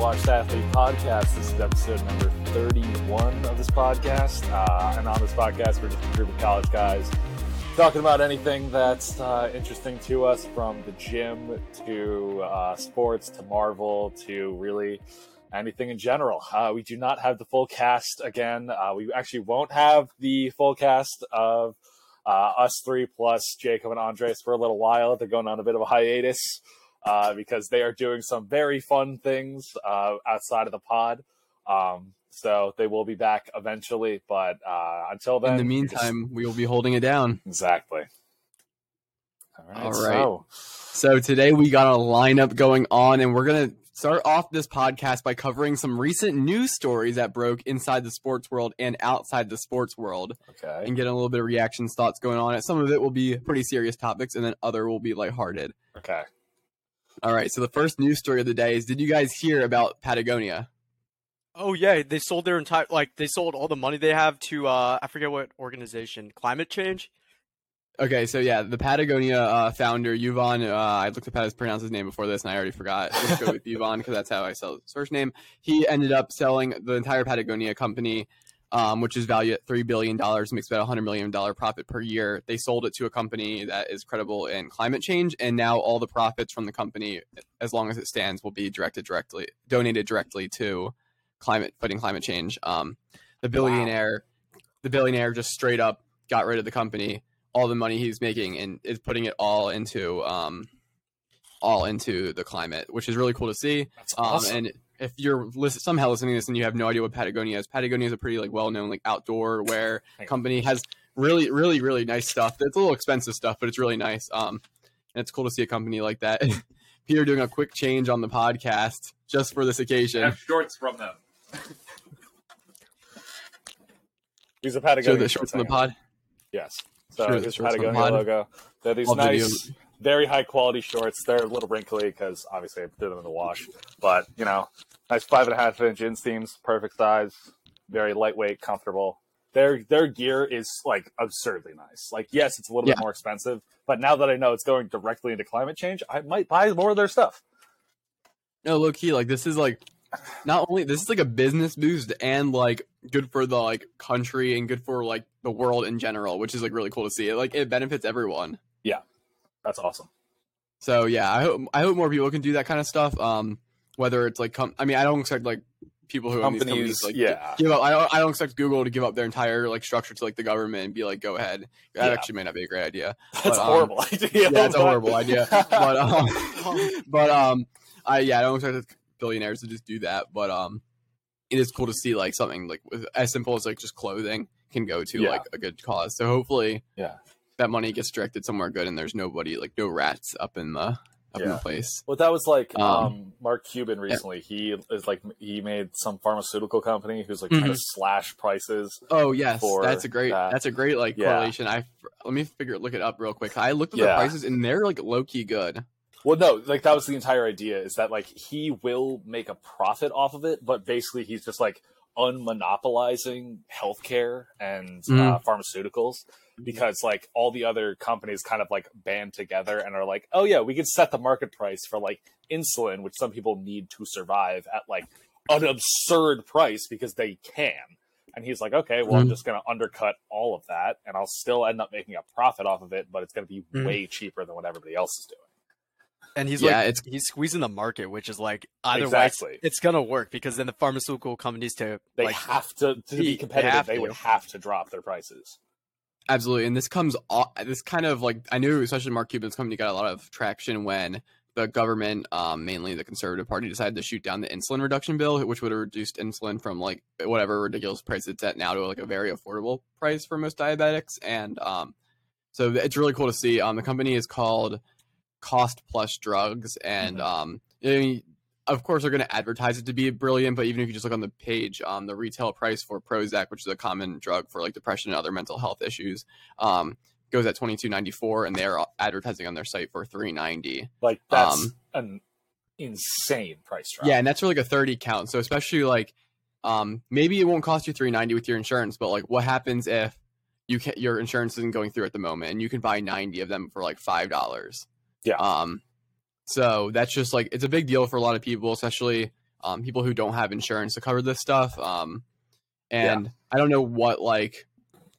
Watched Athlete podcast. This is episode number 31 of this podcast. And on this podcast, we're just a group of college guys talking about anything that's interesting to us, from the gym to sports to Marvel to really anything in general. We do not have the full cast again. We actually won't have the full cast of us three plus Jacob and Andres for a little while. They're going on a bit of a hiatus. Because they are doing some very fun things outside of the pod. So they will be back eventually, but until then... In the meantime, we will be holding it down. Exactly. All right. So today we got a lineup going on, and we're going to start off this podcast by covering some recent news stories that broke inside the sports world and outside the sports world. Okay. And get a little bit of reactions, thoughts going on. Some of it will be pretty serious topics, and then other will be lighthearted. Okay. All right, so the first news story of the day is, did you guys hear about Patagonia? Oh, yeah, they sold their entire, they sold all the money they have to, I forget what organization, climate change? Okay, so yeah, the Patagonia founder, Yvon, I looked up how to pronounce his name before this, and I already forgot. Let's go with Yvon, because that's how I sell his first name. He ended up selling the entire Patagonia company, which is valued at $3 billion, makes about $100 million profit per year. They sold it to a company that is credible in climate change, and now all the profits from the company, as long as it stands, will be donated directly to fighting climate change. The billionaire just straight up got rid of the company, all the money he's making, and is putting it all into the climate, which is really cool to see. That's awesome. And if you're somehow listening to this and you have no idea what Patagonia is, Patagonia is a pretty well-known outdoor wear company. Has really, really, really nice stuff. It's a little expensive stuff, but it's really nice. And it's cool to see a company like that. Peter doing a quick change on the podcast just for this occasion. I have shorts from them. These are Patagonia. So the shorts from the pod? Yes. So here's the Patagonia logo. They're these nice, very high quality shorts. They're a little wrinkly because obviously I did them in the wash, but nice 5.5-inch inseams, perfect size, very lightweight, comfortable. Their gear is absurdly nice. Yes, it's a little bit more expensive, but now that I know it's going directly into climate change, I might buy more of their stuff. No, low key, this is not only this is a business boost and good for the country and good for the world in general, which is really cool to see. It benefits everyone. Yeah. That's awesome. So yeah, I hope more people can do that kind of stuff. Whether it's I don't expect people who companies, own these companies give up. I don't expect Google to give up their entire structure to the government and be go ahead. That actually may not be a great idea. That's a horrible idea. Yeah, it's a horrible idea. I don't expect billionaires to just do that. But it is cool to see something as simple as just clothing can go to a good cause. So hopefully, that money gets directed somewhere good, and there's nobody no rats up in the place. Well, that was Mark Cuban recently. Yeah. He is he made some pharmaceutical company who's trying to slash prices. Oh yes, that's a great correlation. Let me look it up real quick. I looked at the prices, and they're low key good. Well, no, that was the entire idea, is that he will make a profit off of it, but basically he's just unmonopolizing healthcare and pharmaceuticals, because all the other companies kind of band together and are oh yeah, we can set the market price for insulin, which some people need to survive, at an absurd price because they can. And he's okay, well, I'm just going to undercut all of that, and I'll still end up making a profit off of it, but it's going to be way cheaper than what everybody else is doing. And he's squeezing the market, which is either way, it's gonna work, because then the pharmaceutical companies have to be competitive. They would have to drop their prices. Absolutely, and this comes off, this kind of I knew, especially Mark Cuban's company got a lot of traction when the government, mainly the Conservative Party, decided to shoot down the insulin reduction bill, which would have reduced insulin from whatever ridiculous price it's at now to a very affordable price for most diabetics. And so it's really cool to see. The company is called Cost Plus Drugs, and of course they're going to advertise it to be brilliant, but even if you just look on the page, the retail price for Prozac, which is a common drug for depression and other mental health issues, goes at $22.94, and they're advertising on their site for $3.90. That's an insane price drop. Yeah, and that's for a 30 count. So especially maybe it won't cost you $3.90 with your insurance, but what happens if your insurance isn't going through at the moment, and you can buy 90 of them for $5? Yeah. So that's just it's a big deal for a lot of people, especially people who don't have insurance to cover this stuff. I don't know what, like,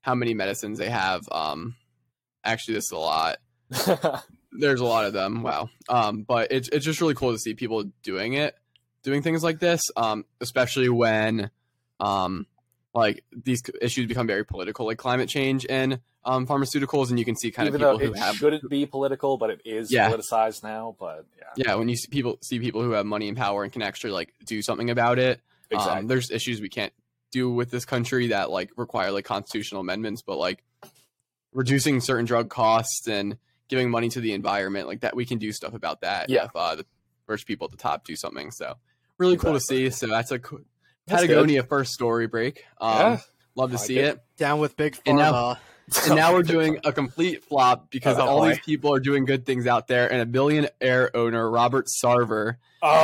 how many medicines they have. Actually, this is a lot. There's a lot of them. Wow. But it's just really cool to see people doing things like this, especially when, like, these issues become very political, like climate change and pharmaceuticals, and you can see kind of people who have... It shouldn't be political, but it is politicized now, but yeah. Yeah, when you see people who have money and power and can actually, like, do something about it. Exactly. There's issues we can't do with this country that, like, require, like, constitutional amendments, but, like, reducing certain drug costs and giving money to the environment, like, that we can do stuff about that if the first people at the top do something. So really cool to see. So that's a cool... Patagonia first story break. Love to see it. Down with big pharma. And now we're doing a complete flop because these people are doing good things out there, and a billionaire owner, Robert Sarver,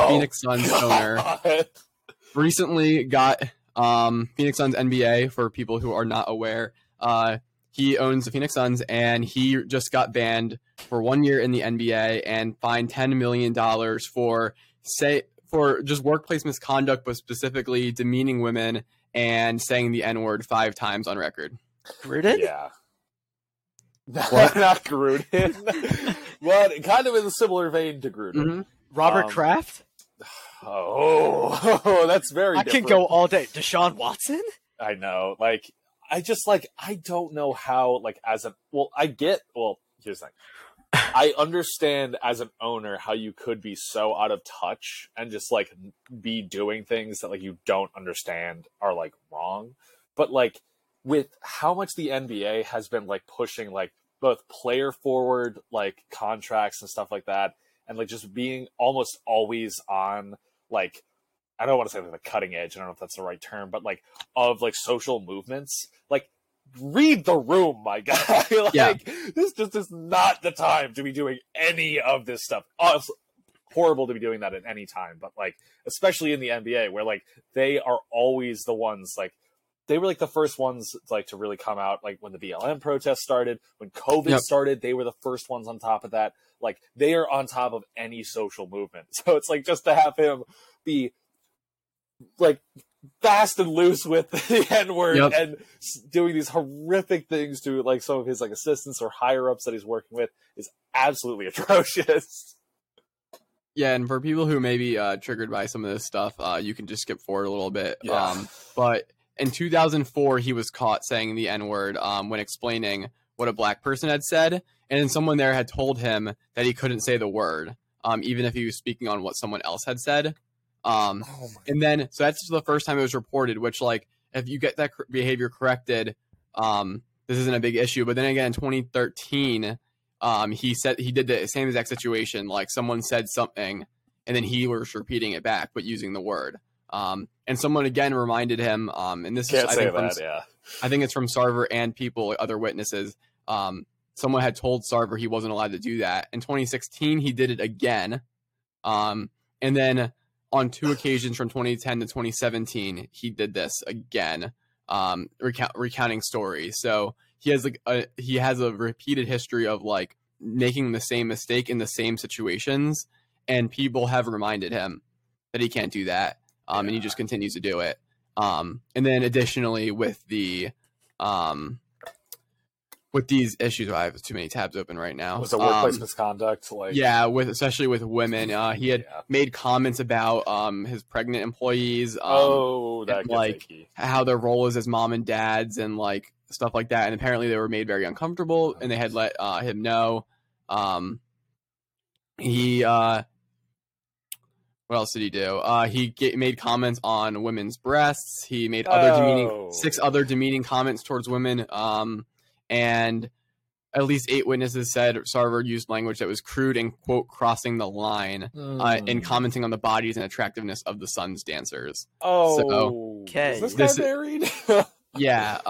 Phoenix Suns owner, recently got Phoenix Suns NBA. For people who are not aware, he owns the Phoenix Suns, and he just got banned for 1 year in the NBA and fined $10 million for just workplace misconduct, but specifically demeaning women and saying the N-word 5 times on record. Gruden? Yeah. Not Gruden. Well, kind of in a similar vein to Gruden. Mm-hmm. Robert Kraft? Oh, that's very different. I can go all day. Deshaun Watson? I know. Like, I just, like, I don't know how, like, here's the thing. I understand as an owner how you could be so out of touch and just, like, be doing things that, like, you don't understand are, like, wrong. But, like, with how much the NBA has been, like, pushing, like, both player forward, like, contracts and stuff like that, and, like, just being almost always on, like, I don't want to say like the cutting edge, I don't know if that's the right term, but, like, of, like, social movements, like, read the room, my guy. Like, this just is not the time to be doing any of this stuff. Oh, it's horrible to be doing that at any time, but, like, especially in the NBA, where, like, they are always the ones, like, they were, like, the first ones, like, to really come out, like, when the BLM protests started, when COVID started, they were the first ones on top of that. Like, they are on top of any social movement. So it's, like, just to have him be, like, fast and loose with the N-word and doing these horrific things to, like, some of his, like, assistants or higher-ups that he's working with is absolutely atrocious. Yeah, and for people who may be triggered by some of this stuff, you can just skip forward a little bit. Yeah. But in 2004, he was caught saying the N-word when explaining what a black person had said, and then someone there had told him that he couldn't say the word, even if he was speaking on what someone else had said. And then, so that's the first time it was reported, which, like, if you get that behavior corrected, this isn't a big issue. But then again, in 2013, he said, he did the same exact situation. Like, someone said something and then he was repeating it back, but using the word. And someone again reminded him, and this is, I think it's from Sarver and people, other witnesses. Someone had told Sarver he wasn't allowed to do that. In 2016, he did it again. And then, on 2 occasions from 2010 to 2017, he did this again, recounting stories. So he has a repeated history of, like, making the same mistake in the same situations, and people have reminded him that he can't do that, and he just continues to do it. And then additionally with the with these issues, I have too many tabs open right now. Was the workplace misconduct, like? Yeah, especially with women. He had made comments about his pregnant employees. That gets icky. How their role is as mom and dads and, like, stuff like that. And apparently they were made very uncomfortable, and they had let him know. What else did he do? He made comments on women's breasts. He made six other demeaning comments towards women. And at least 8 witnesses said Sarver used language that was crude and, quote, crossing the line in commenting on the bodies and attractiveness of the Suns dancers. Is this guy married?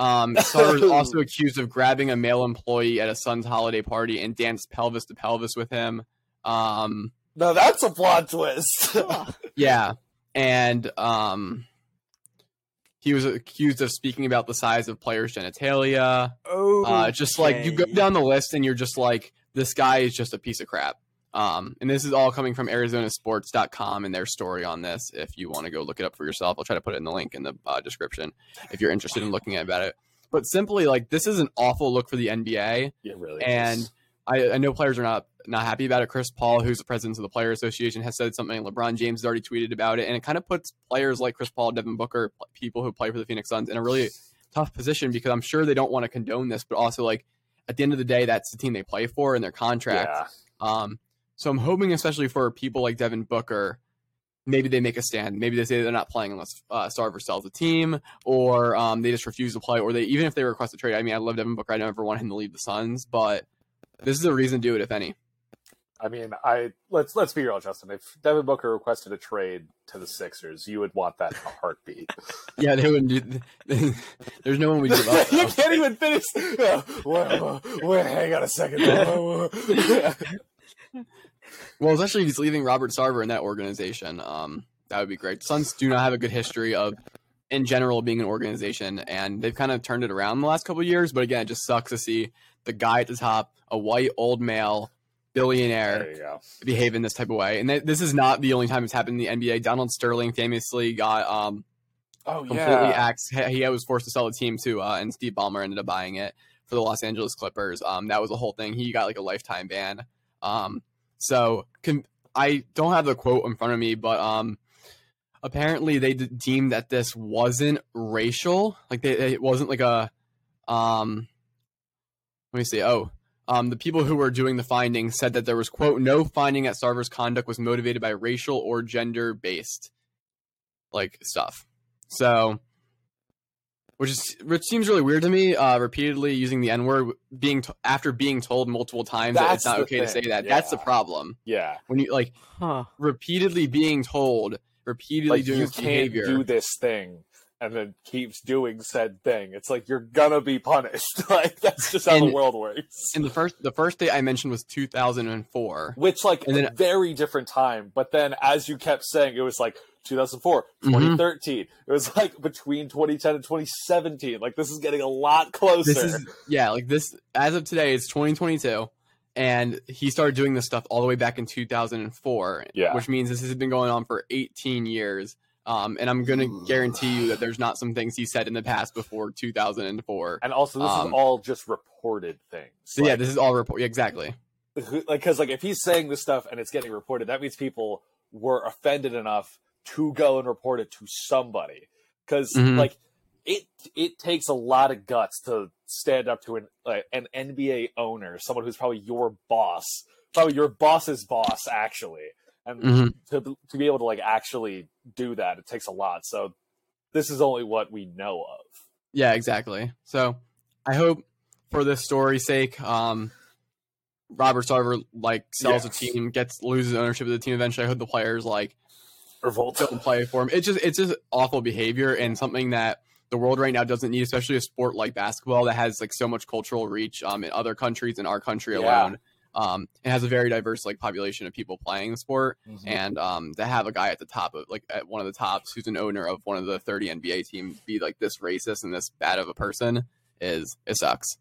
Sarver was also accused of grabbing a male employee at a Suns holiday party and danced pelvis to pelvis with him. Now that's a plot twist. And he was accused of speaking about the size of players' genitalia. Just, like, you go down the list and you're just like, this guy is just a piece of crap. And this is all coming from ArizonaSports.com and their story on this. If you want to go look it up for yourself, I'll try to put it in the link in the description if you're interested in looking about it. But simply, like, this is an awful look for the NBA. It really is. I know players are not happy about it. Chris Paul, who's the president of the Player Association, has said something. LeBron James has already tweeted about it. And it kind of puts players like Chris Paul, Devin Booker, people who play for the Phoenix Suns in a really tough position, because I'm sure they don't want to condone this. But also, like, at the end of the day, that's the team they play for and their contract. Yeah. So I'm hoping, especially for people like Devin Booker, maybe they make a stand. Maybe they say they're not playing unless Sarver sells the team, or they just refuse to play, or they, even if they request a trade. I mean, I love Devin Booker. I never want him to leave the Suns, but this is a reason to do it, if any. I mean, let's be real, Justin. If Devin Booker requested a trade to the Sixers, you would want that in a heartbeat. Yeah, they wouldn't do. There's no one we give up. You can't even finish. Wait, hang on a second. Well, especially if he's leaving Robert Sarver in that organization, that would be great. Suns do not have a good history of, in general, being an organization, and they've kind of turned it around the last couple of years. But again, it just sucks to see the guy at the top, a white old male billionaire, behave in this type of way. And this is not the only time it's happened in the NBA. Donald Sterling famously got completely axed. He was forced to sell the team too, and Steve Ballmer ended up buying it for the Los Angeles Clippers. That was a whole thing. He got like a lifetime ban. I don't have the quote in front of me, but apparently they deemed that this wasn't racial. Like, it wasn't like a let me see. The people who were doing the findings said that there was, quote, no finding that Sarver's conduct was motivated by racial or gender-based, like, stuff. So, which seems really weird to me, repeatedly using the N-word after being told multiple times that it's not okay to say that. Yeah. That's the problem. Yeah. When you, like, repeatedly being told, repeatedly, like, doing this behavior. You can't do this thing. And then keeps doing said thing. It's like, you're gonna be punished. Like, that's just how the world works. And the first day I mentioned was 2004, which, like, a very different time. But then, as you kept saying, it was like 2004, 2013. It was like between 2010 and 2017. Like, this is getting a lot closer. This as of today, it's 2022, and he started doing this stuff all the way back in 2004. Yeah, which means this has been going on for 18 years. And I'm going to guarantee you that there's not some things he said in the past before 2004. And also, this is all just reported things. So, like, yeah, this is all reported. Exactly. Because, like, if he's saying this stuff and it's getting reported, that means people were offended enough to go and report it to somebody. Because, like, it takes a lot of guts to stand up to an NBA owner, someone who's probably your boss, probably your boss's boss, actually. And to be able to, like, actually do that, it takes a lot. So this is only what we know of. Yeah, exactly. So I hope, for this story's sake, Robert Sarver, like, sells a team, loses ownership of the team eventually. I hope the players, like, revolt, don't play for him. It's just awful behavior, and something that the world right now doesn't need, especially a sport like basketball that has, like, so much cultural reach in other countries, in our country alone. It has a very diverse, like, population of people playing the sport, and to have a guy at the top of, like, at one of the tops, who's an owner of one of the 30 NBA teams, be, like, this racist and this bad of a person, it sucks.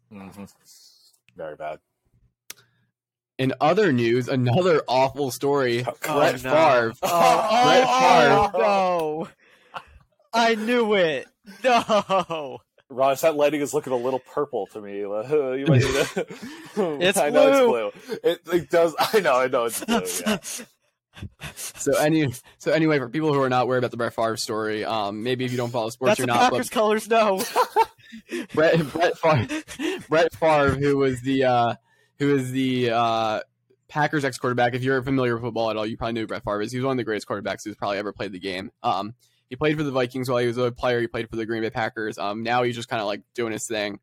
Very bad. In other news, another awful story. Brett Favre. No! I knew it. No. Raj, that lighting is looking a little purple to me. You might need to... It's blue. It does. I know it's blue. Yeah. So anyway, for people who are not worried about the Brett Favre story, maybe if you don't follow sports, Packers colors. No. Brett Favre, who is the Packers ex-quarterback. If you're familiar with football at all, you probably knew who Brett Favre is. He's one of the greatest quarterbacks who's probably ever played the game. He played for the Vikings while he was a player. He played for the Green Bay Packers. Now he's just kind of, like, doing his thing.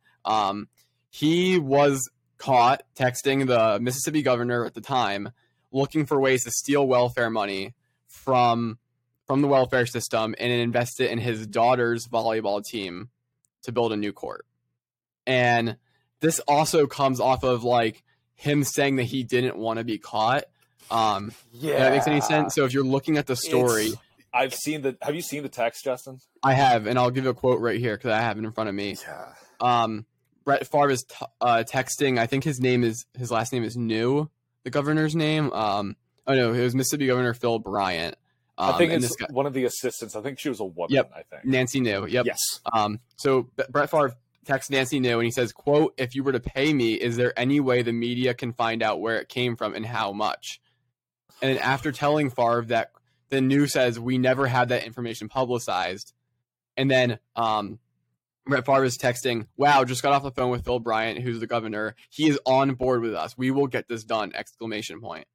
He was caught texting the Mississippi governor at the time, looking for ways to steal welfare money from the welfare system and invest it in his daughter's volleyball team to build a new court. And this also comes off of, like, him saying that he didn't want to be caught. If that makes any sense. So if you're looking at the story... Have you seen the text, Justin? I have, and I'll give you a quote right here because I have it in front of me. Yeah. Brett Favre is texting. I think his last name is New, the governor's name? It was Mississippi Governor Phil Bryant. I think it's one of the assistants. I think she was a woman. Yep. I think Nancy New. Yep. Yes. So Brett Favre texts Nancy New and he says, quote, "If you were to pay me, is there any way the media can find out where it came from and how much?" And then after telling Favre that, then New says, "We never had that information publicized." And then Brett Favre is texting, "Wow, just got off the phone with Phil Bryant, who's the governor. He is on board with us. We will get this done!" Exclamation point.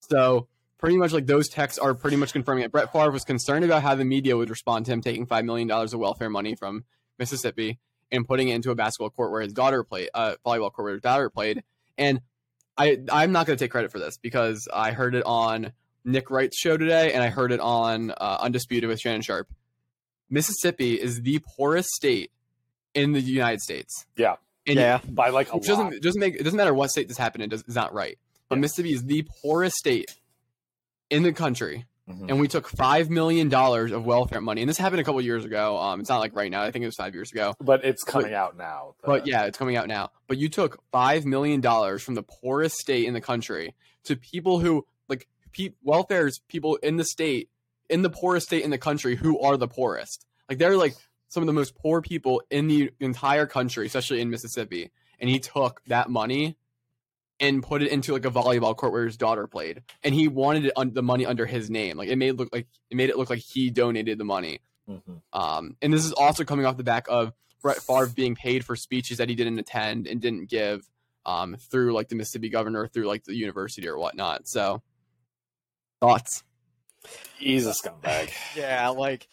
So pretty much like those texts are pretty much confirming that Brett Favre was concerned about how the media would respond to him taking $5 million of welfare money from Mississippi and putting it into a basketball court where his daughter played, volleyball court where his daughter played. And I'm not going to take credit for this because I heard it on Nick Wright's show today and I heard it on Undisputed with Shannon Sharp. Mississippi is the poorest state in the United States. Yeah. And yeah. By like a lot. It doesn't matter what state this happened in. It's not right. But yeah. Mississippi is the poorest state in the country, mm-hmm. and we took $5 million of welfare money, and this happened a couple of years ago. It's not like right now; I think it was 5 years ago. But it's coming out now. But yeah, it's coming out now. But you took $5 million from the poorest state in the country to people who like welfare is people in the state, in the poorest state in the country, who are the poorest. Like they're like some of the most poor people in the entire country, especially in Mississippi. And he took that money and put it into like a volleyball court where his daughter played, and he wanted it the money under his name. Like it made it look like he donated the money. Mm-hmm. And this is also coming off the back of Brett Favre being paid for speeches that he didn't attend and didn't give through like the Mississippi governor, through like the university or whatnot. So thoughts? He's a scumbag. Yeah. Like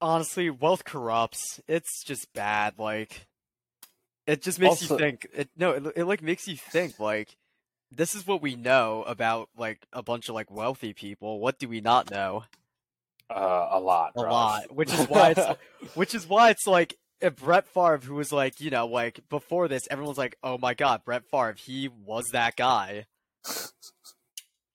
honestly, wealth corrupts. It's just bad. Like, it just makes you think. It makes you think. Like, this is what we know about like a bunch of like wealthy people. What do we not know? A lot. Which is why it's like if Brett Favre, who was like, you know, like before this, everyone's like, oh my god, Brett Favre, he was that guy.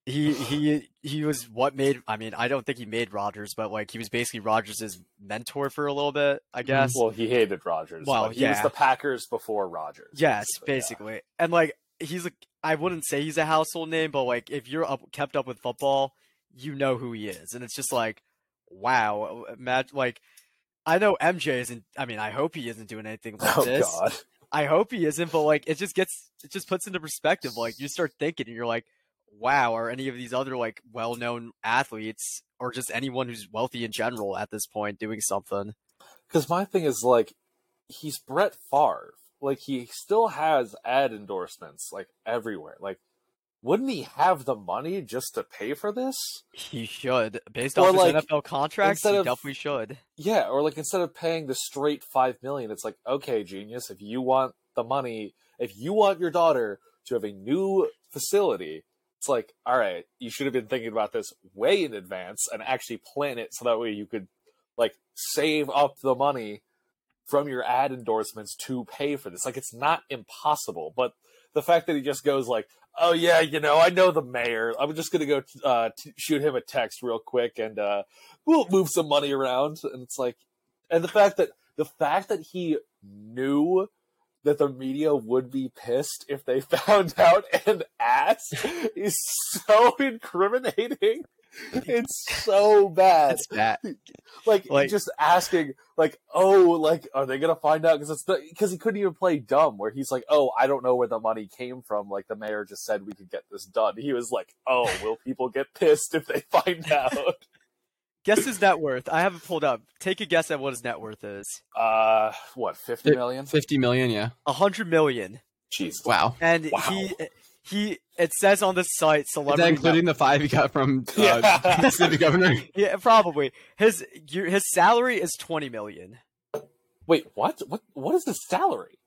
He was what made. I mean, I don't think he made Rodgers, but like he was basically Rodgers' mentor for a little bit, I guess. Well, he hated Rodgers. Well, he was the Packers before Rodgers. Yes, basically. Yeah. And like he's like, I wouldn't say he's a household name, but like if you're kept up with football, you know who he is, and it's just like, wow, imagine like I know MJ isn't. I mean, I hope he isn't doing anything like this. Oh God, I hope he isn't. But like it just puts into perspective. Like you start thinking, and you're like, wow, are any of these other like well-known athletes or just anyone who's wealthy in general at this point doing something? Because my thing is like, he's Brett Favre. Like he still has ad endorsements like everywhere. Like, wouldn't he have the money just to pay for this? He should, based off his NFL contracts. He definitely should. Yeah, or like instead of paying the straight $5 million, it's like, okay, genius, if you want the money, if you want your daughter to have a new facility. It's like, all right, you should have been thinking about this way in advance and actually plan it so that way you could, like, save up the money from your ad endorsements to pay for this. Like, it's not impossible. But the fact that he just goes like, oh, yeah, you know, I know the mayor. I'm just going to go shoot him a text real quick and we'll move some money around. And it's like, and the fact that he knew that the media would be pissed if they found out and asked is so incriminating. It's so bad. It's bad. Like just asking, like, oh, like, are they going to find out? Because he couldn't even play dumb where he's like, oh, I don't know where the money came from. Like the mayor just said we could get this done. He was like, oh, will people get pissed if they find out? Guess his net worth. I haven't pulled up. Take a guess at what his net worth is. What, 50 million? 50 million, yeah. 100 million. Jeez. Wow. And wow. He it says on the site celebrity. Is that including the $5 he got from the city governor? Yeah, probably. His salary is 20 million. Wait, what? What is his salary?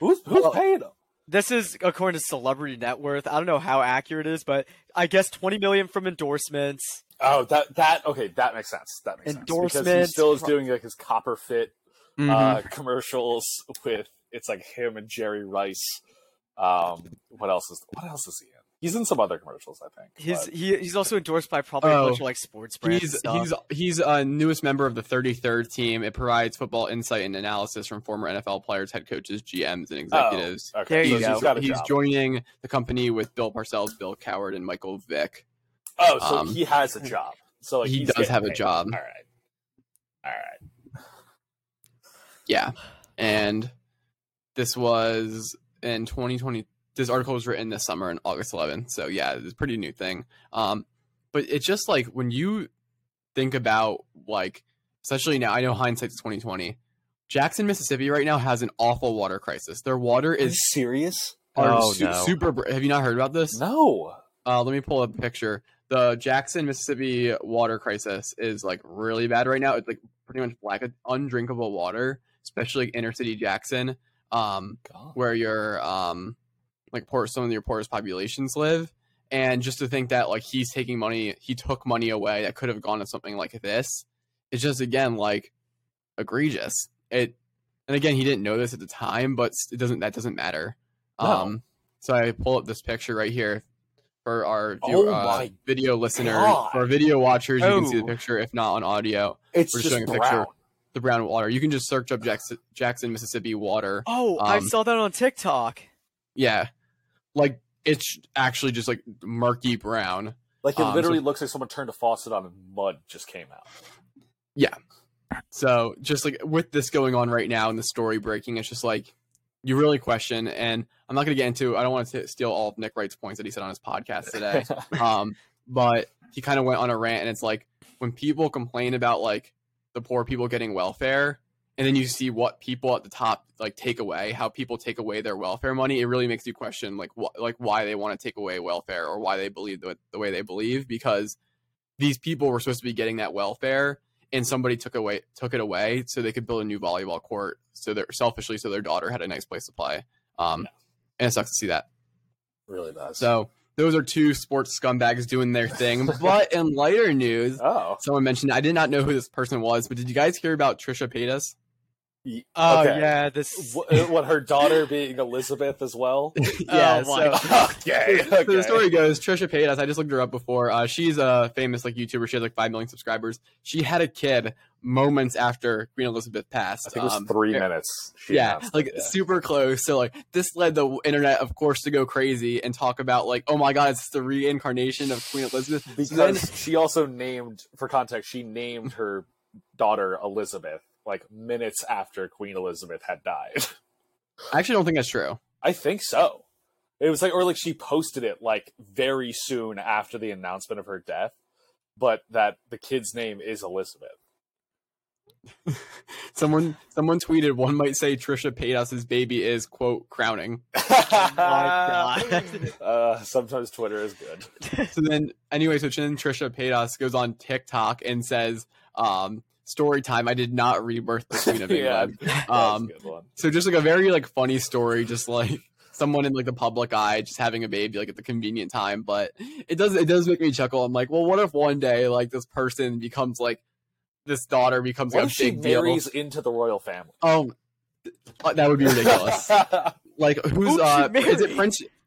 Who's paying him? This is according to celebrity net worth. I don't know how accurate it is, but I guess 20 million from endorsements. Oh, that makes sense. That makes sense because he still is doing like his Copper Fit commercials with it's like him and Jerry Rice. What else is he in? He's in some other commercials, I think. He's also endorsed by probably a bunch of like sports brands. He's a newest member of the 33rd team. It provides football insight and analysis from former NFL players, head coaches, GMs, and executives. Oh, okay. There you go. He's joining the company with Bill Parcells, Bill Coward, and Michael Vick. Oh, so he has a job. So like, he does have a job. All right. Yeah, and this was in 2020. This article was written this summer on August 11th. So, yeah, it's a pretty new thing. But it's just like when you think about, like, especially now, I know hindsight's 2020. Jackson, Mississippi right now has an awful water crisis. Their water is serious. Super. Have you not heard about this? No. Let me pull up a picture. The Jackson, Mississippi water crisis is like really bad right now. It's like pretty much black, undrinkable water, especially inner city Jackson, where you're like poor, some of your poorest populations live. And just to think that like he's taking money, he took money away that could have gone to something like this. It's just, again, like egregious. And again, he didn't know this at the time, but that doesn't matter. No. So I pull up this picture right here for our video listeners, for our video watchers. You can see the picture. If not on audio, we're just showing a picture. The brown water. You can just search up Jackson, Mississippi water. Oh, I saw that on TikTok. Yeah. Like, it's actually just, like, murky brown. Like, it literally looks like someone turned a faucet on and mud just came out. Yeah. So, just, like, with this going on right now and the story breaking, it's just, like, you really question. And I'm not going to get into – I don't want to steal all of Nick Wright's points that he said on his podcast today. But he kind of went on a rant, and it's, like, when people complain about, like, the poor people getting welfare – and then you see what people at the top like take away, how people take away their welfare money. It really makes you question like why they want to take away welfare or why they believe the way they believe, because these people were supposed to be getting that welfare and somebody took it away so they could build a new volleyball court. So their daughter had a nice place to play. And it sucks to see that. Really does. So those are two sports scumbags doing their thing. But in lighter news, someone mentioned, I did not know who this person was, but did you guys hear about Trisha Paytas? Oh, okay. Yeah. What, her daughter being Elizabeth as well? Yeah. Okay. So the story goes, Trisha Paytas, I just looked her up before. She's a famous like YouTuber. She has like 5 million subscribers. She had a kid moments after Queen Elizabeth passed. I think it was 3 minutes. Super close. So like this led the internet, of course, to go crazy and talk about like, oh my God, it's the reincarnation of Queen Elizabeth. Because she also named, for context, she named her daughter Elizabeth. Like minutes after Queen Elizabeth had died. I actually don't think that's true. I think so. It was like, or like she posted it like very soon after the announcement of her death, but that the kid's name is Elizabeth. Someone tweeted, one might say Trisha Paytas' baby is quote crowning. Oh my God. Sometimes Twitter is good. So then Trisha Paytas goes on TikTok and says, story time, I did not rebirth the Queen of England. So just like a very like funny story, just like someone in like the public eye just having a baby like at the convenient time. But it does make me chuckle. I'm like, well, what if one day like this person becomes like, this daughter becomes like a big deal? What if she marries into the royal family? That would be ridiculous. Like who's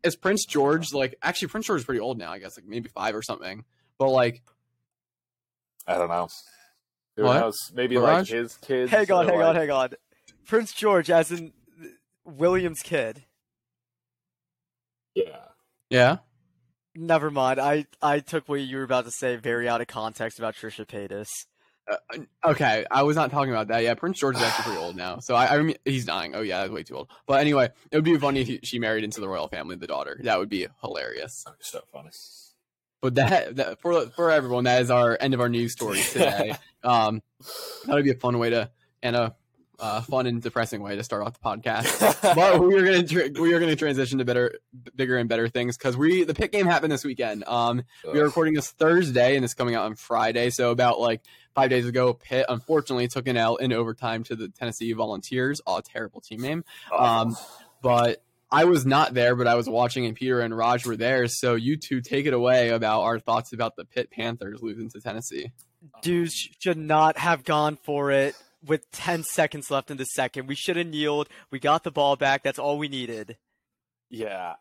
is Prince George? Like actually Prince George is pretty old now, I guess, like maybe 5 or something. But like I don't know. Maybe like his kids. Hang on. Prince George, as in William's kid. Yeah. Never mind. I took what you were about to say very out of context about Trisha Paytas. Okay, I was not talking about that. Yeah, Prince George is actually pretty old now, so I mean he's dying. Oh yeah, that's way too old. But anyway, it would be funny if she married into the royal family, the daughter. That would be hilarious. So funny. But that for everyone, that is our end of our news story today. That would be a fun way to, and a fun and depressing way to start off the podcast. But we are going to transition to bigger and better things, because the Pitt game happened this weekend. We are recording this Thursday and it's coming out on Friday. So about like 5 days ago, Pitt unfortunately took an L in overtime to the Tennessee Volunteers. Oh, terrible team name. But I was not there, but I was watching, and Peter and Raj were there. So you two take it away about our thoughts about the Pitt Panthers losing to Tennessee. Dudes should not have gone for it with 10 seconds left in the second. We should have kneeled. We got the ball back. That's all we needed. Yeah.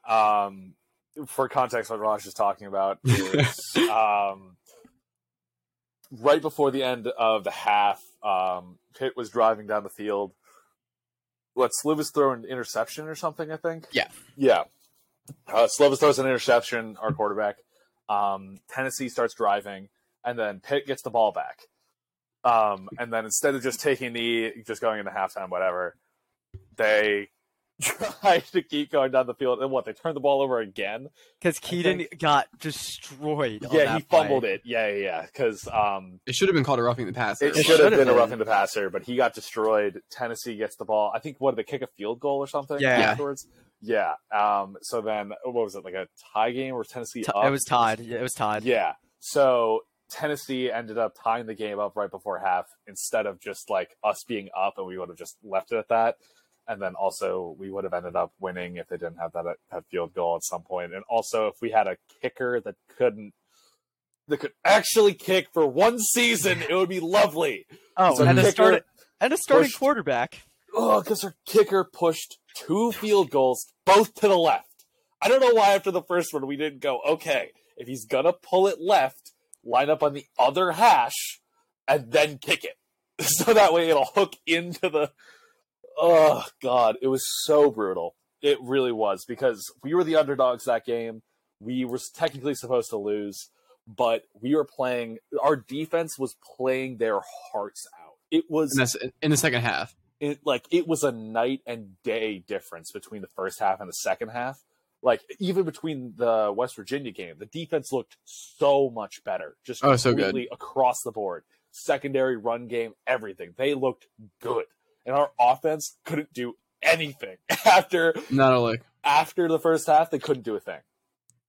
for context, what Raj is talking about is right before the end of the half, Pitt was driving down the field. Let Slovis throw an interception or something, I think? Yeah. Slovis throws an interception, our quarterback. Tennessee starts driving, and then Pitt gets the ball back. And then instead of just taking the just going into halftime, whatever, they tried to keep going down the field. And what, they turned the ball over again? Because Keaton got destroyed on that he fumbled play. It. Yeah. Because it should have been called a roughing the passer. It should have been a roughing the passer, but he got destroyed. Tennessee gets the ball. I think, what, did they kick a field goal or something afterwards? Yeah. So then, what was it, like a tie game or Tennessee up? It was tied. Yeah. So Tennessee ended up tying the game up right before half instead of just like us being up, and we would have just left it at that. And then also we would have ended up winning if they didn't have that field goal at some point. And also if we had a kicker that could actually kick for one season, it would be lovely. Oh, and a starting quarterback. Oh, because our kicker pushed 2 field goals, both to the left. I don't know why after the first one we didn't go, okay, if he's going to pull it left, line up on the other hash, and then kick it. So that way it'll hook into the... Oh, God, it was so brutal. It really was, because we were the underdogs that game. We were technically supposed to lose, but we were playing... Our defense was playing their hearts out. It was... In the second half. It was a night and day difference between the first half and the second half. Like, even between the West Virginia game, the defense looked so much better. Just completely across the board. Secondary, run game, everything. They looked good. And our offense couldn't do anything. After the first half, they couldn't do a thing.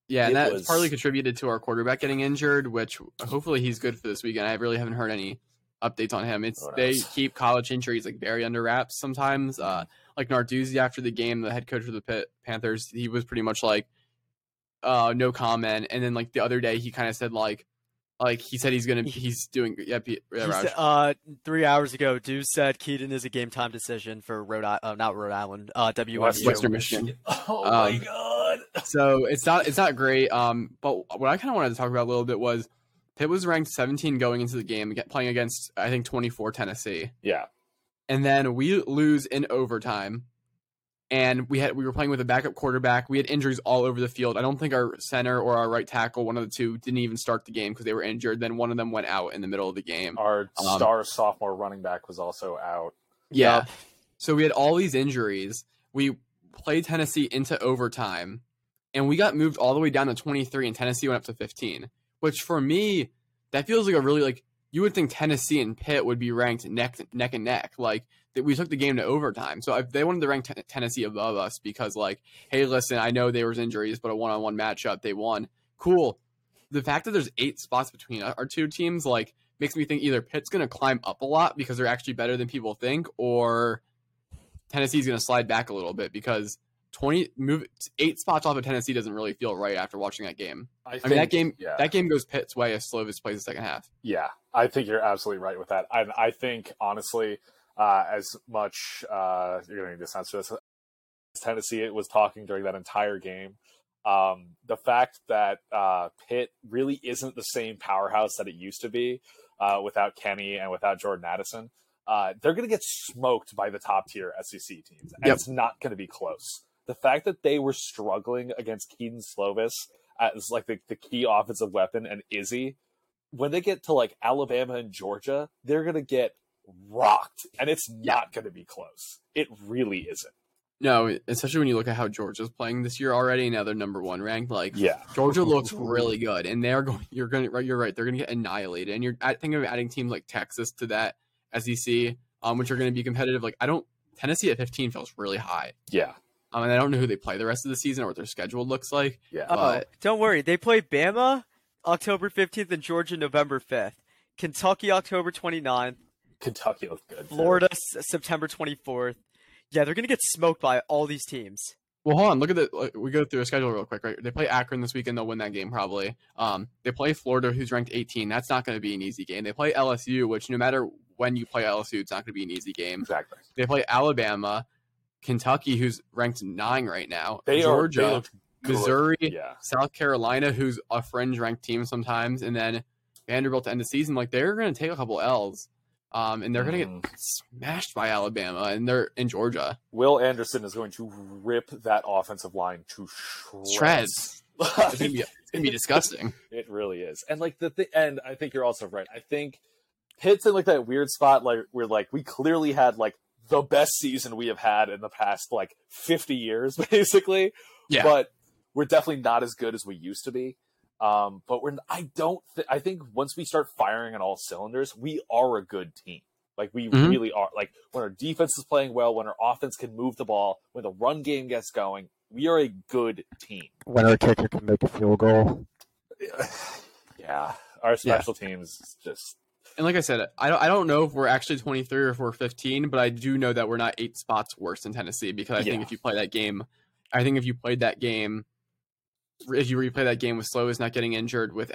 Yeah, and that was partly contributed to our quarterback getting injured, which hopefully he's good for this weekend. I really haven't heard any updates on him. They keep college injuries like very under wraps sometimes. Like Narduzzi after the game, the head coach of the Pitt Panthers, he was pretty much like no comment. And then like the other day, he kind of said like he said he's doing. Yeah, Raj. 3 hours ago, Deuce said Keaton is a game time decision for Western Michigan. Oh my god! So it's not great. But what I kind of wanted to talk about a little bit was, Pitt was ranked 17 going into the game, playing against, I think, 24 Tennessee. Yeah. And then we lose in overtime. And we were playing with a backup quarterback. We had injuries all over the field. I don't think our center or our right tackle, one of the two, didn't even start the game because they were injured. Then one of them went out in the middle of the game. Our star sophomore running back was also out. Yeah. Yep. So we had all these injuries. We played Tennessee into overtime. And we got moved all the way down to 23, and Tennessee went up to 15. Which for me, that feels like a really, like, you would think Tennessee and Pitt would be ranked neck and neck. Like, that we took the game to overtime. So if they wanted to rank Tennessee above us because, like, hey, listen, I know there was injuries, but a one-on-one matchup, they won. Cool. The fact that there's 8 spots between our two teams, like, makes me think either Pitt's going to climb up a lot because they're actually better than people think, or Tennessee's going to slide back a little bit because 8 spots off of Tennessee doesn't really feel right after watching that game. I mean that game goes Pitt's way if Slovis plays the second half. Yeah, I think you're absolutely right with that. I think honestly, as much you're going to need to censor this, Tennessee it was talking during that entire game. The fact that Pitt really isn't the same powerhouse that it used to be without Kenny and without Jordan Addison, they're going to get smoked by the top tier SEC teams, and it's not going to be close. The fact that they were struggling against Keaton Slovis as like the key offensive weapon and Izzy, when they get to like Alabama and Georgia, they're going to get rocked, and it's not going to be close. It really isn't. No, especially when you look at how Georgia's playing this year already. Now they're number 1 ranked. Like, Georgia looks really good, and you're right. They're going to get annihilated, and I think of adding teams like Texas to that SEC, which are going to be competitive. Like, Tennessee at 15 feels really high. Yeah. And I don't know who they play the rest of the season or what their schedule looks like. Yeah, but don't worry. They play Bama October 15th and Georgia November 5th. Kentucky October 29th. Kentucky looks good. Florida September 24th. Yeah, they're going to get smoked by all these teams. Well, hold on. Look at we go through a schedule real quick, right? They play Akron this weekend. They'll win that game probably. They play Florida, who's ranked 18. That's not going to be an easy game. They play LSU, which no matter when you play LSU, it's not going to be an easy game. Exactly. They play Alabama. Kentucky, who's ranked 9 right now. Georgia, Missouri, yeah. South Carolina, who's a fringe ranked team sometimes, and then Vanderbilt to end the season. Like, they're going to take a couple L's, and they're going to get smashed by Alabama, and they're in Georgia. Will Anderson is going to rip that offensive line to shreds. It's gonna be disgusting. It really is. And like and I think you're also right. I think Pitt's in like that weird spot, like where like we clearly had like the best season we have had in the past like 50 years, basically. Yeah. But we're definitely not as good as we used to be. But I think once we start firing on all cylinders, we are a good team. Like we really are. Like when our defense is playing well, when our offense can move the ball, when the run game gets going, we are a good team. When our kicker can make a field goal. Yeah. Our special teams just... And like I said, I don't know if we're actually 23 or if we're 15, but I do know that we're not 8 spots worse than Tennessee, because I think if you play that game, if you replay that game with Slovis not getting injured, with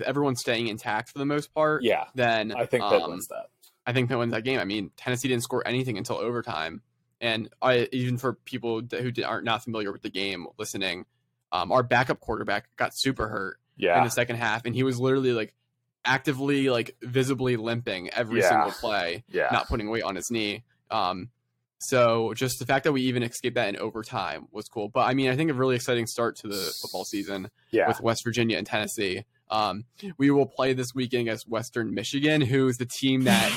everyone staying intact for the most part, then I think Pitt wins that. I think Pitt wins that game. I mean, Tennessee didn't score anything until overtime. And even for people who aren't not familiar with the game listening, our backup quarterback got super hurt in the second half, and he was literally like actively, like visibly limping every single play, not putting weight on his knee. So just the fact that we even escaped that in overtime was cool. But I mean, I think a really exciting start to the football season with West Virginia and Tennessee. We will play this weekend against Western Michigan, who's the team that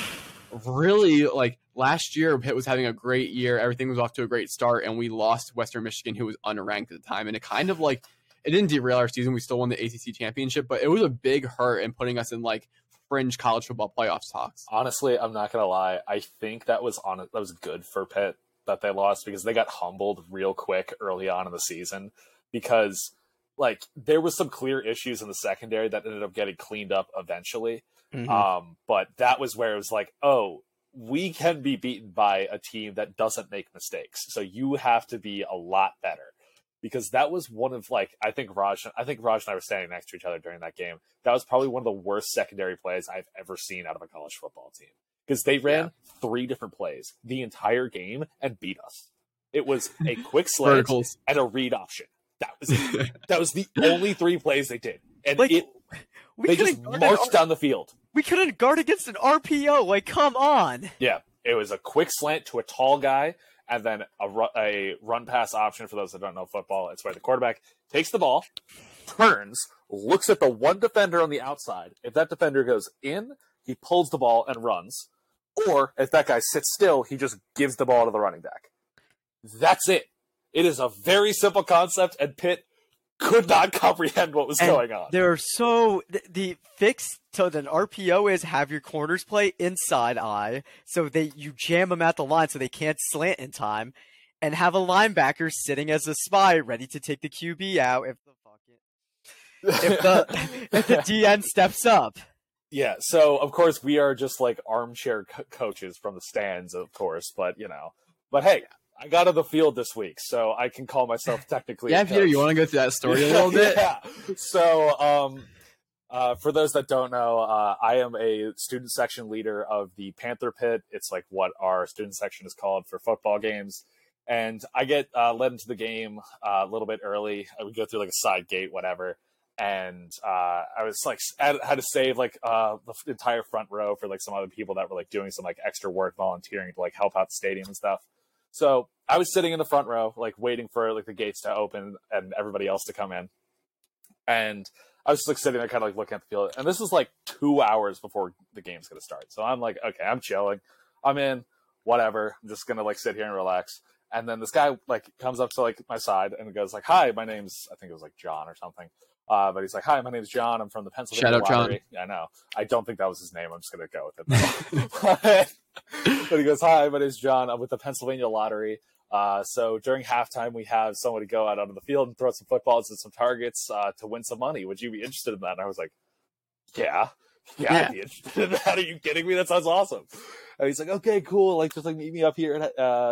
really, like, last year Pitt was having a great year. Everything was off to a great start, and we lost Western Michigan, who was unranked at the time. And it kind of, like, it didn't derail our season. We still won the ACC championship, but it was a big hurt in putting us in, like, fringe college football playoffs talks. Honestly, I'm not going to lie. I think that was good for Pitt that they lost, because they got humbled real quick early on in the season, because, like, there was some clear issues in the secondary that ended up getting cleaned up eventually. But that was where it was like, oh, we can be beaten by a team that doesn't make mistakes. So you have to be a lot better, because that was one of, like, I think Raj and I were standing next to each other during that game. That was probably one of the worst secondary plays I've ever seen out of a college football team, because they ran 3 different plays the entire game and beat us. It was a quick slant and a read option. That was it. That was the only 3 plays they did. And like, they just marched down the field. We couldn't guard against an RPO. Like, come on. Yeah, it was a quick slant to a tall guy, and then a run-pass option. For those that don't know football, it's where the quarterback takes the ball, turns, looks at the one defender on the outside. If that defender goes in, he pulls the ball and runs. Or if that guy sits still, he just gives the ball to the running back. That's it. It is a very simple concept, and Pitt could not comprehend what was going on. They're so the fix to an RPO is have your corners play inside eye, so you jam them at the line so they can't slant in time, and have a linebacker sitting as a spy ready to take the QB out if the DN steps up. Yeah, so of course we are just like armchair coaches from the stands, of course, but hey. I got on the field this week, so I can call myself technically. Yeah, Peter, you want to go through that story a little bit? Yeah. So, for those that don't know, I am a student section leader of the Panther Pit. It's like what our student section is called for football games. And I get led into the game a little bit early. I would go through like a side gate, whatever. And I was like, had to save like the entire front row for like some other people that were like doing some like extra work, volunteering to like help out the stadium and stuff. So I was sitting in the front row, like waiting for like the gates to open and everybody else to come in. And I was just like sitting there kind of like looking at the field. And this was like 2 hours before the game's going to start. So I'm like, okay, I'm chilling. I'm in, whatever. I'm just going to like sit here and relax. And then this guy like comes up to like my side and goes like, hi, my name's, I think it was like John or something. But he's like, hi, my name's John. I'm from the Pennsylvania lottery. Yeah, I know. I don't think that was his name. I'm just going to go with it. But he goes, hi, my name's John. I'm with the Pennsylvania lottery. So during halftime, we have somebody go out onto the field and throw some footballs at some targets to win some money. Would you be interested in that? And I was like, yeah, I'd be interested in that. Are you kidding me? That sounds awesome. And he's like, okay, cool. Like, just like meet me up here and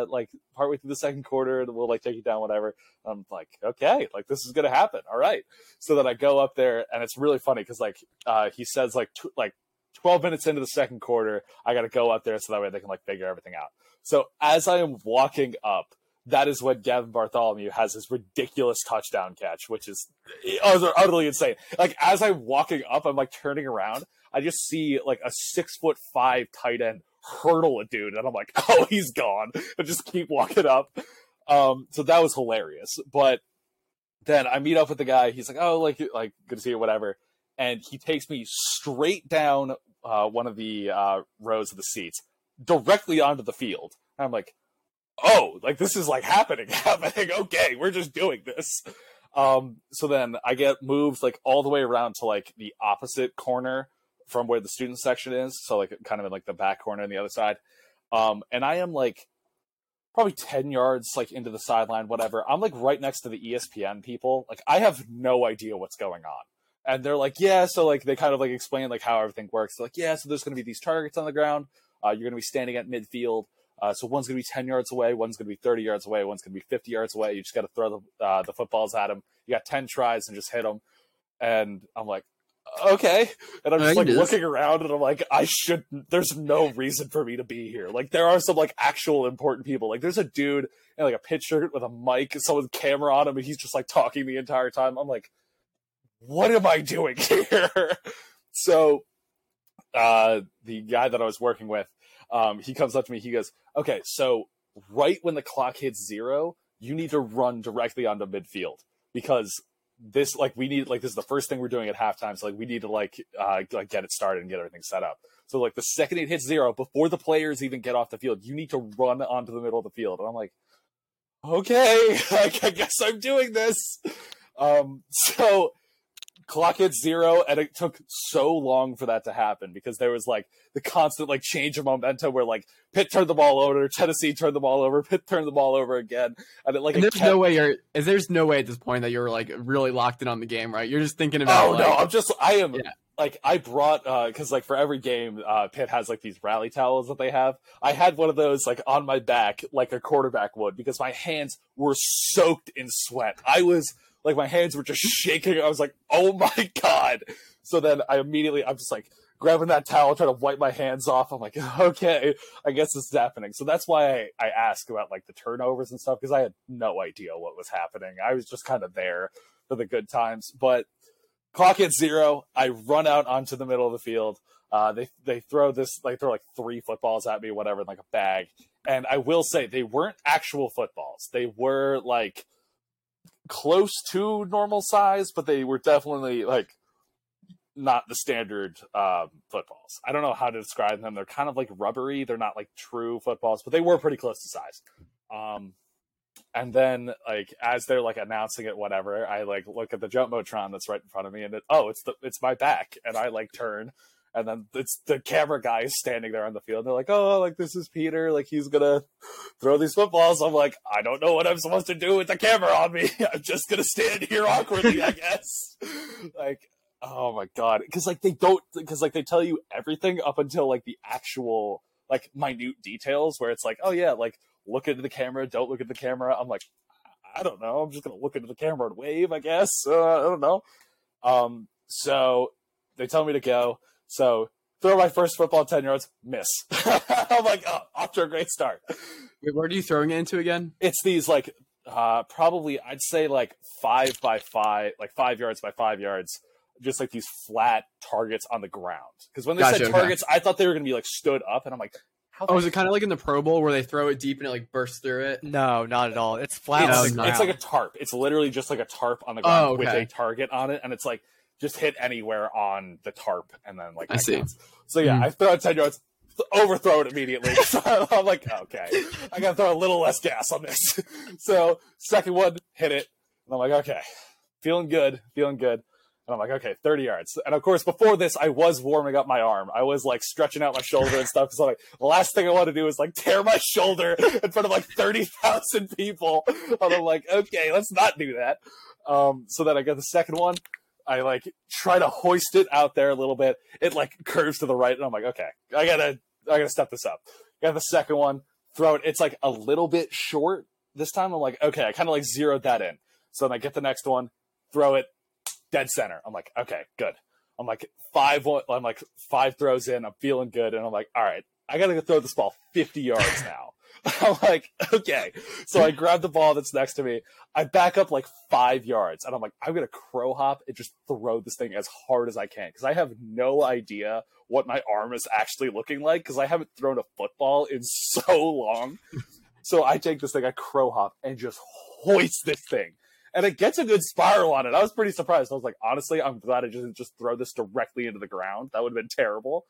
like partway through the second quarter, and we'll like take you down, whatever. I'm like, okay, like this is gonna happen. All right. So then I go up there, and it's really funny because like he says like 12 minutes into the second quarter, I gotta go up there so that way they can like figure everything out. So as I am walking up, that is when Gavin Bartholomew has his ridiculous touchdown catch, which is utterly insane. Like, as I'm walking up, I'm, like, turning around. I just see, like, a 6'5" tight end hurdle a dude, and I'm like, oh, he's gone. I just keep walking up. So that was hilarious. But then I meet up with the guy. He's like, oh, like good to see you, whatever. And he takes me straight down one of the rows of the seats, directly onto the field. And I'm like, oh, like, this is, like, happening. Okay, we're just doing this. So then I get moved, like, all the way around to, like, the opposite corner from where the student section is. So, like, kind of in, like, the back corner on the other side. And I am, like, probably 10 yards, like, into the sideline, whatever. I'm, like, right next to the ESPN people. Like, I have no idea what's going on. And they're like, yeah, so, like, they kind of, like, explain, like, how everything works. They're like, yeah, so there's going to be these targets on the ground. You're going to be standing at midfield. So one's going to be 10 yards away, one's going to be 30 yards away, one's going to be 50 yards away. You just got to throw the footballs at him. You got 10 tries and just hit them. And I'm like, okay. And I'm just like looking around and I'm like, I shouldn't. There's no reason for me to be here. Like, there are some like actual important people. Like, there's a dude in like a pit shirt with a mic and someone's camera on him and he's just like talking the entire time. I'm like, what am I doing here? So the guy that I was working with, he comes up to me, he goes, okay, so right when the clock hits 0, you need to run directly onto midfield because this, like, we need, like, this is the first thing we're doing at halftime. So, like, we need to, like get it started and get everything set up. So, like, the second it hits 0, before the players even get off the field, you need to run onto the middle of the field. And I'm like, okay, like, I guess I'm doing this. So clock hits 0, and it took so long for that to happen because there was like the constant like change of momentum where like Pitt turned the ball over, Tennessee turned the ball over, Pitt turned the ball over again, and it like and there's no way at this point that you're like really locked in on the game, right? You're just thinking about no, I am yeah. Like I brought because like for every game Pitt has like these rally towels that they have. I had one of those like on my back like a quarterback would because my hands were soaked in sweat. I was. Like, my hands were just shaking. I was like, oh, my God. So then I'm just, like, grabbing that towel, trying to wipe my hands off. I'm like, okay, I guess this is happening. So that's why I ask about, like, the turnovers and stuff, because I had no idea what was happening. I was just kind of there for the good times. But clock at 0, I run out onto the middle of the field. They throw this, like, throw, like, 3 footballs at me, whatever, like a bag. And I will say they weren't actual footballs. They were, like, close to normal size, but they were definitely like not the standard footballs. I don't know how to describe them. They're kind of like rubbery. They're not like true footballs, but they were pretty close to size. And then like as they're like announcing it, whatever, I like look at the Jumbotron that's right in front of me, and it's my back, and I like turn, and then it's the camera guy is standing there on the field. They're like, oh, like this is Peter. Like he's going to throw these footballs. I'm like, I don't know what I'm supposed to do with the camera on me. I'm just going to stand here awkwardly, I guess. Like, oh my God. Cause like they tell you everything up until like the actual like minute details where it's like, oh yeah, like look into the camera. Don't look at the camera. I'm like, I don't know. I'm just going to look into the camera and wave, I guess. I don't know. So they tell me to go. So throw my first football 10 yards, miss. I'm like, oh, off to a great start. Wait, what are you throwing it into again? It's these like probably I'd say like 5 by 5, like 5 yards by 5 yards, just like these flat targets on the ground. Because when they said targets, I thought they were going to be like stood up, and I'm like, how? Oh, is it kind of like in the Pro Bowl where they throw it deep and it like bursts through it? No, not at all. It's flat. It's like a tarp. It's literally just like a tarp on the ground with a target on it, and it's like. Just hit anywhere on the tarp, and then like I see. Counts. So yeah, I throw it 10 yards, overthrow it immediately. So I'm like, okay, I gotta throw a little less gas on this. So second one, hit it, and I'm like, okay, feeling good, and I'm like, okay, 30 yards. And of course, before this, I was warming up my arm. I was like stretching out my shoulder and stuff because I'm like, the last thing I want to do is like tear my shoulder in front of like 30,000 people. And I'm like, okay, let's not do that. So then I got the second one. I like try to hoist it out there a little bit. It like curves to the right, and I'm like, okay, I gotta step this up. Got the second one, throw it. It's like a little bit short this time. I'm like, okay, I kind of like zeroed that in. So then I get the next one, throw it dead center. I'm like, okay, good. I'm like five throws in. I'm feeling good, and I'm like, all right, I got to go throw this ball 50 yards now. I'm like, okay. So I grab the ball that's next to me. I back up like 5 yards, and I'm like, I'm going to crow hop and just throw this thing as hard as I can, because I have no idea what my arm is actually looking like, because I haven't thrown a football in so long. So I take this thing, I crow hop, and just hoist this thing. And it gets a good spiral on it. I was pretty surprised. I was like, honestly, I'm glad I didn't just throw this directly into the ground. That would have been terrible.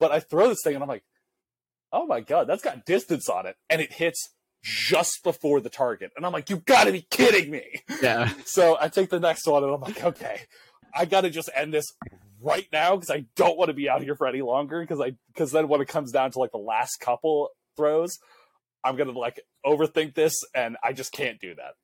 But I throw this thing, and I'm like, oh my God, that's got distance on it. And it hits just before the target. And I'm like, you've got to be kidding me. Yeah. So I take the next one, and I'm like, okay, I got to just end this right now, because I don't want to be out here for any longer, because then when it comes down to like the last couple throws, I'm going to like overthink this, and I just can't do that.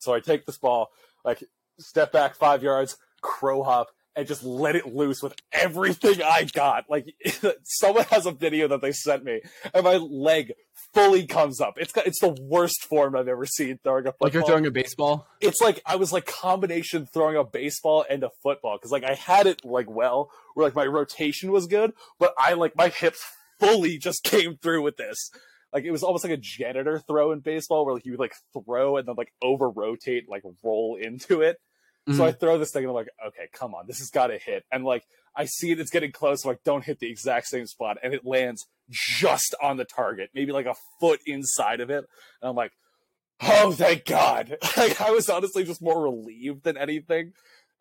So I take this ball, like step back 5 yards, crow hop, and just let it loose with everything I got. Like, someone has a video that they sent me, and my leg fully comes up. It's the worst form I've ever seen throwing a football. Like you're throwing a baseball? It's like I was like combination throwing a baseball and a football, because like I had it like well, where like my rotation was good, but I like my hips fully just came through with this. Like, it was almost like a janitor throw in baseball, where like you would like throw and then like over-rotate, like roll into it. Mm-hmm. So I throw this thing, and I'm like, okay, come on, this has got to hit. And like, I see it's getting close, so like, don't hit the exact same spot. And it lands just on the target, maybe like a foot inside of it. And I'm like, oh, thank God. Like, I was honestly just more relieved than anything.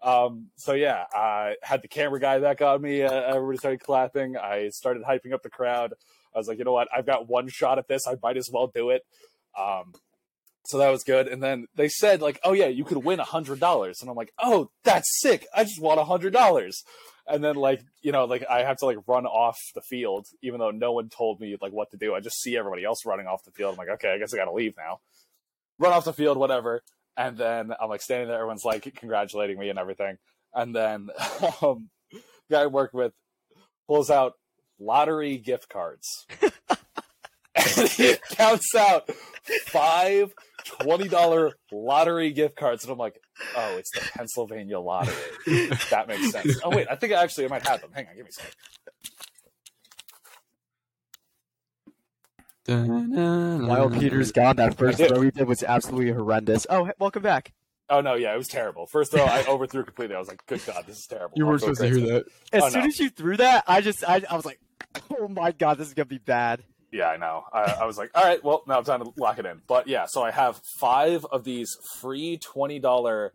So yeah, I had the camera guy back on me. Everybody started clapping. I started hyping up the crowd. I was like, you know what? I've got one shot at this. I might as well do it. So that was good. And then they said, like, oh, yeah, you could win $100. And I'm like, oh, that's sick. I just won $100. And then, like, you know, like, I have to, like, run off the field, even though no one told me, like, what to do. I just see everybody else running off the field. I'm like, okay, I guess I got to leave now. Run off the field, whatever. And then I'm, like, standing there. Everyone's, like, congratulating me and everything. And then the guy I work with pulls out lottery gift cards. And he counts out five $20 lottery gift cards. And I'm like, oh, it's the Pennsylvania lottery. That makes sense. Oh, wait, I think actually I might have them. Hang on, give me a second. Wild Peter's gone. That first throw he did was absolutely horrendous. Oh, welcome back. Oh, no, yeah, it was terrible. First of all, I overthrew completely. I was like, good God, this is terrible. You weren't supposed to hear that. As soon as you threw that, I was like, oh, my God, this is going to be bad. Yeah, I know. I was like, all right, well, now it's time to lock it in. But, yeah, so I have five of these free $20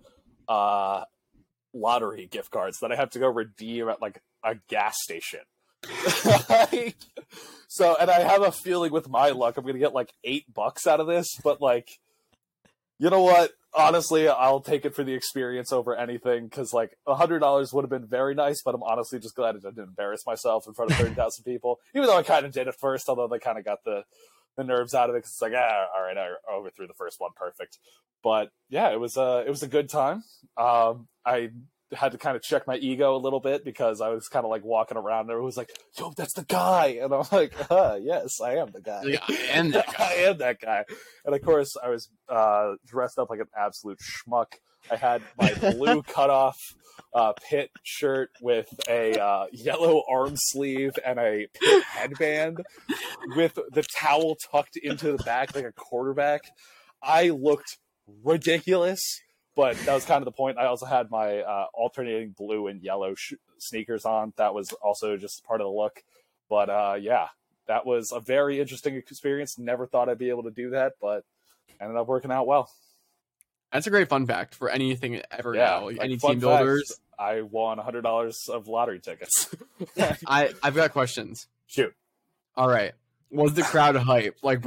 lottery gift cards that I have to go redeem at, like, a gas station. Like, so, and I have a feeling with my luck, I'm going to get, like, $8 out of this. But, like, you know what? Honestly, I'll take it for the experience over anything, because, like, $100 would have been very nice, but I'm honestly just glad I didn't embarrass myself in front of 30,000 people, even though I kind of did at first, although they kind of got the nerves out of it, because it's like, all right, I overthrew the first one, perfect. But, yeah, it was a good time. I had to kind of check my ego a little bit, because I was kind of, like, walking around, and everyone was like, yo, that's the guy! And I'm like, yes, I am the guy. Yeah, I am that guy. And, of course, I was dressed up like an absolute schmuck. I had my blue cutoff Pitt shirt with a yellow arm sleeve and a Pitt headband with the towel tucked into the back like a quarterback. I looked ridiculous. But that was kind of the point. I also had my alternating blue and yellow sneakers on. That was also just part of the look. But, yeah, that was a very interesting experience. Never thought I'd be able to do that, but ended up working out well. That's a great fun fact for anything ever now. Like, any team builders. Facts, I won $100 of lottery tickets. I've got questions. Shoot. All right. Was the crowd hype? Like,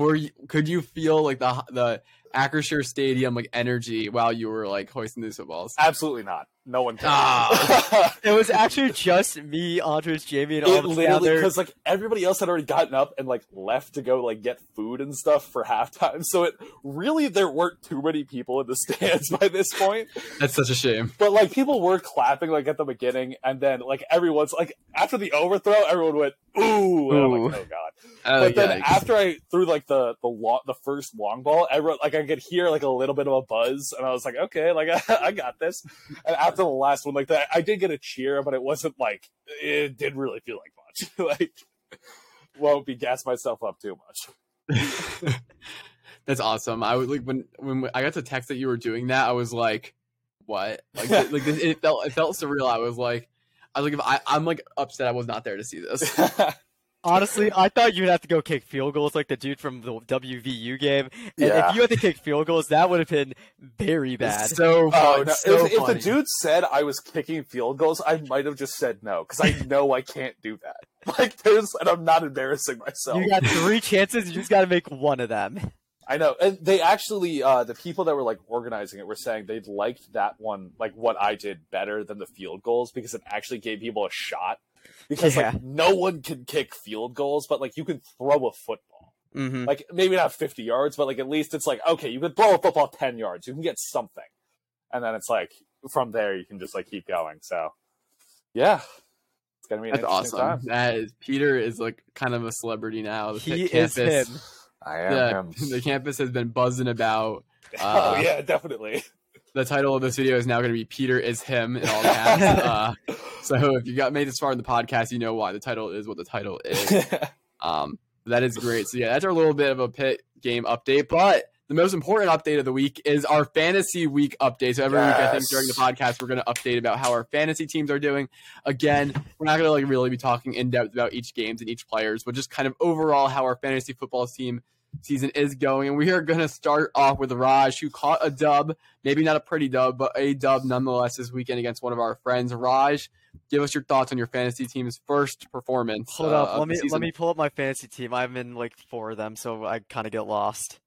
could you feel like the Acrisure Stadium like energy while you were like hoisting these footballs? Absolutely not. No one. It was actually just me, Andres, Jamie, and all the literally because like everybody else had already gotten up and like left to go like get food and stuff for halftime. So it really there weren't too many people in the stands by this point. That's such a shame. But like people were clapping like at the beginning, and then like everyone's like after the overthrow, everyone went ooh, and I'm like, oh God. But then after I threw like the first long ball, everyone like I could hear like a little bit of a buzz, and I was like, okay, like I got this. And after the last one, like that, I did get a cheer, but it wasn't like it didn't really feel like much. Like won't be gas myself up too much. That's awesome. I would like when I got the text that you were doing that, I was like, what? Like it felt surreal. I was like I'm like upset I was not there to see this. Honestly, I thought you'd have to go kick field goals like the dude from the WVU game. And yeah. If you had to kick field goals, that would have been very bad. So, if the dude said I was kicking field goals, I might have just said no, because I know I can't do that. Like, and I'm not embarrassing myself. You got 3 chances, you just got to make one of them. I know. And they actually, the people that were like organizing it were saying they liked that one, like what I did better than the field goals, because it actually gave people a shot. Because like no one can kick field goals, but like you can throw a football. Mm-hmm. Like maybe not 50 yards, but like at least it's like, okay, you can throw a football 10 yards. You can get something. And then it's like from there you can just like keep going. So yeah. It's gonna be an interesting time. That is Peter is like kind of a celebrity now. He is him. I am him. The campus has been buzzing about oh yeah, definitely. The title of this video is now going to be Peter is him in all caps. So if you got made this far in the podcast, you know why. The title is what the title is. That is great. So yeah, that's our little bit of a Pitt game update. But the most important update of the week is our fantasy week update. So every week, I think during the podcast, we're going to update about how our fantasy teams are doing. Again, we're not going to like really be talking in depth about each games and each players, but just kind of overall how our fantasy football team season is going, and we are going to start off with Raj, who caught a dub, maybe not a pretty dub, but a dub nonetheless this weekend against one of our friends. Raj, give us your thoughts on your fantasy team's first performance. Hold up, let me pull up my fantasy team. I'm in like 4 of them, so I kind of get lost.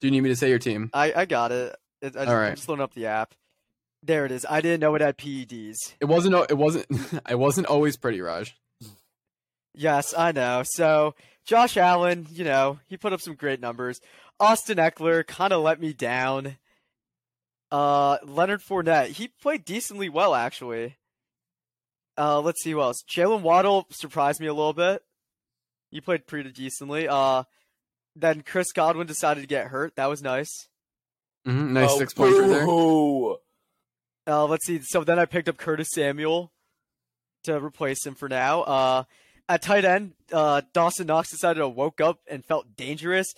Do you need me to say your team? I got it. I'm just loading up the app. There it is. I didn't know it had PEDs. It wasn't. It wasn't always pretty, Raj. Yes, I know. So Josh Allen, you know, he put up some great numbers. Austin Eckler kind of let me down. Leonard Fournette, he played decently well, actually. Let's see who else. Jalen Waddle surprised me a little bit. He played pretty decently. Then Chris Godwin decided to get hurt. That was nice. Mm-hmm, nice 6 pointer there. Let's see. So then I picked up Curtis Samuel to replace him for now. At tight end, Dawson Knox decided to woke up and felt dangerous.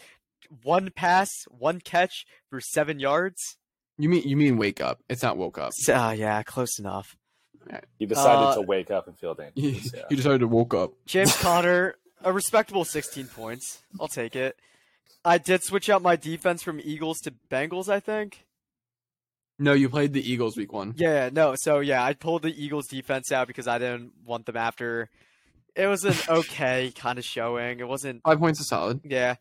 1 pass, 1 catch for 7 yards. You mean wake up? It's not woke up. Yeah, close enough. You decided to wake up and feel dangerous. Yeah. You decided to woke up. James Conner, a respectable 16 points. I'll take it. I did switch out my defense from Eagles to Bengals, I think. No, you played the Eagles week 1. Yeah, no. So yeah, I pulled the Eagles defense out because I didn't want them after. It was an okay kind of showing. It wasn't 5 points is solid. Yeah.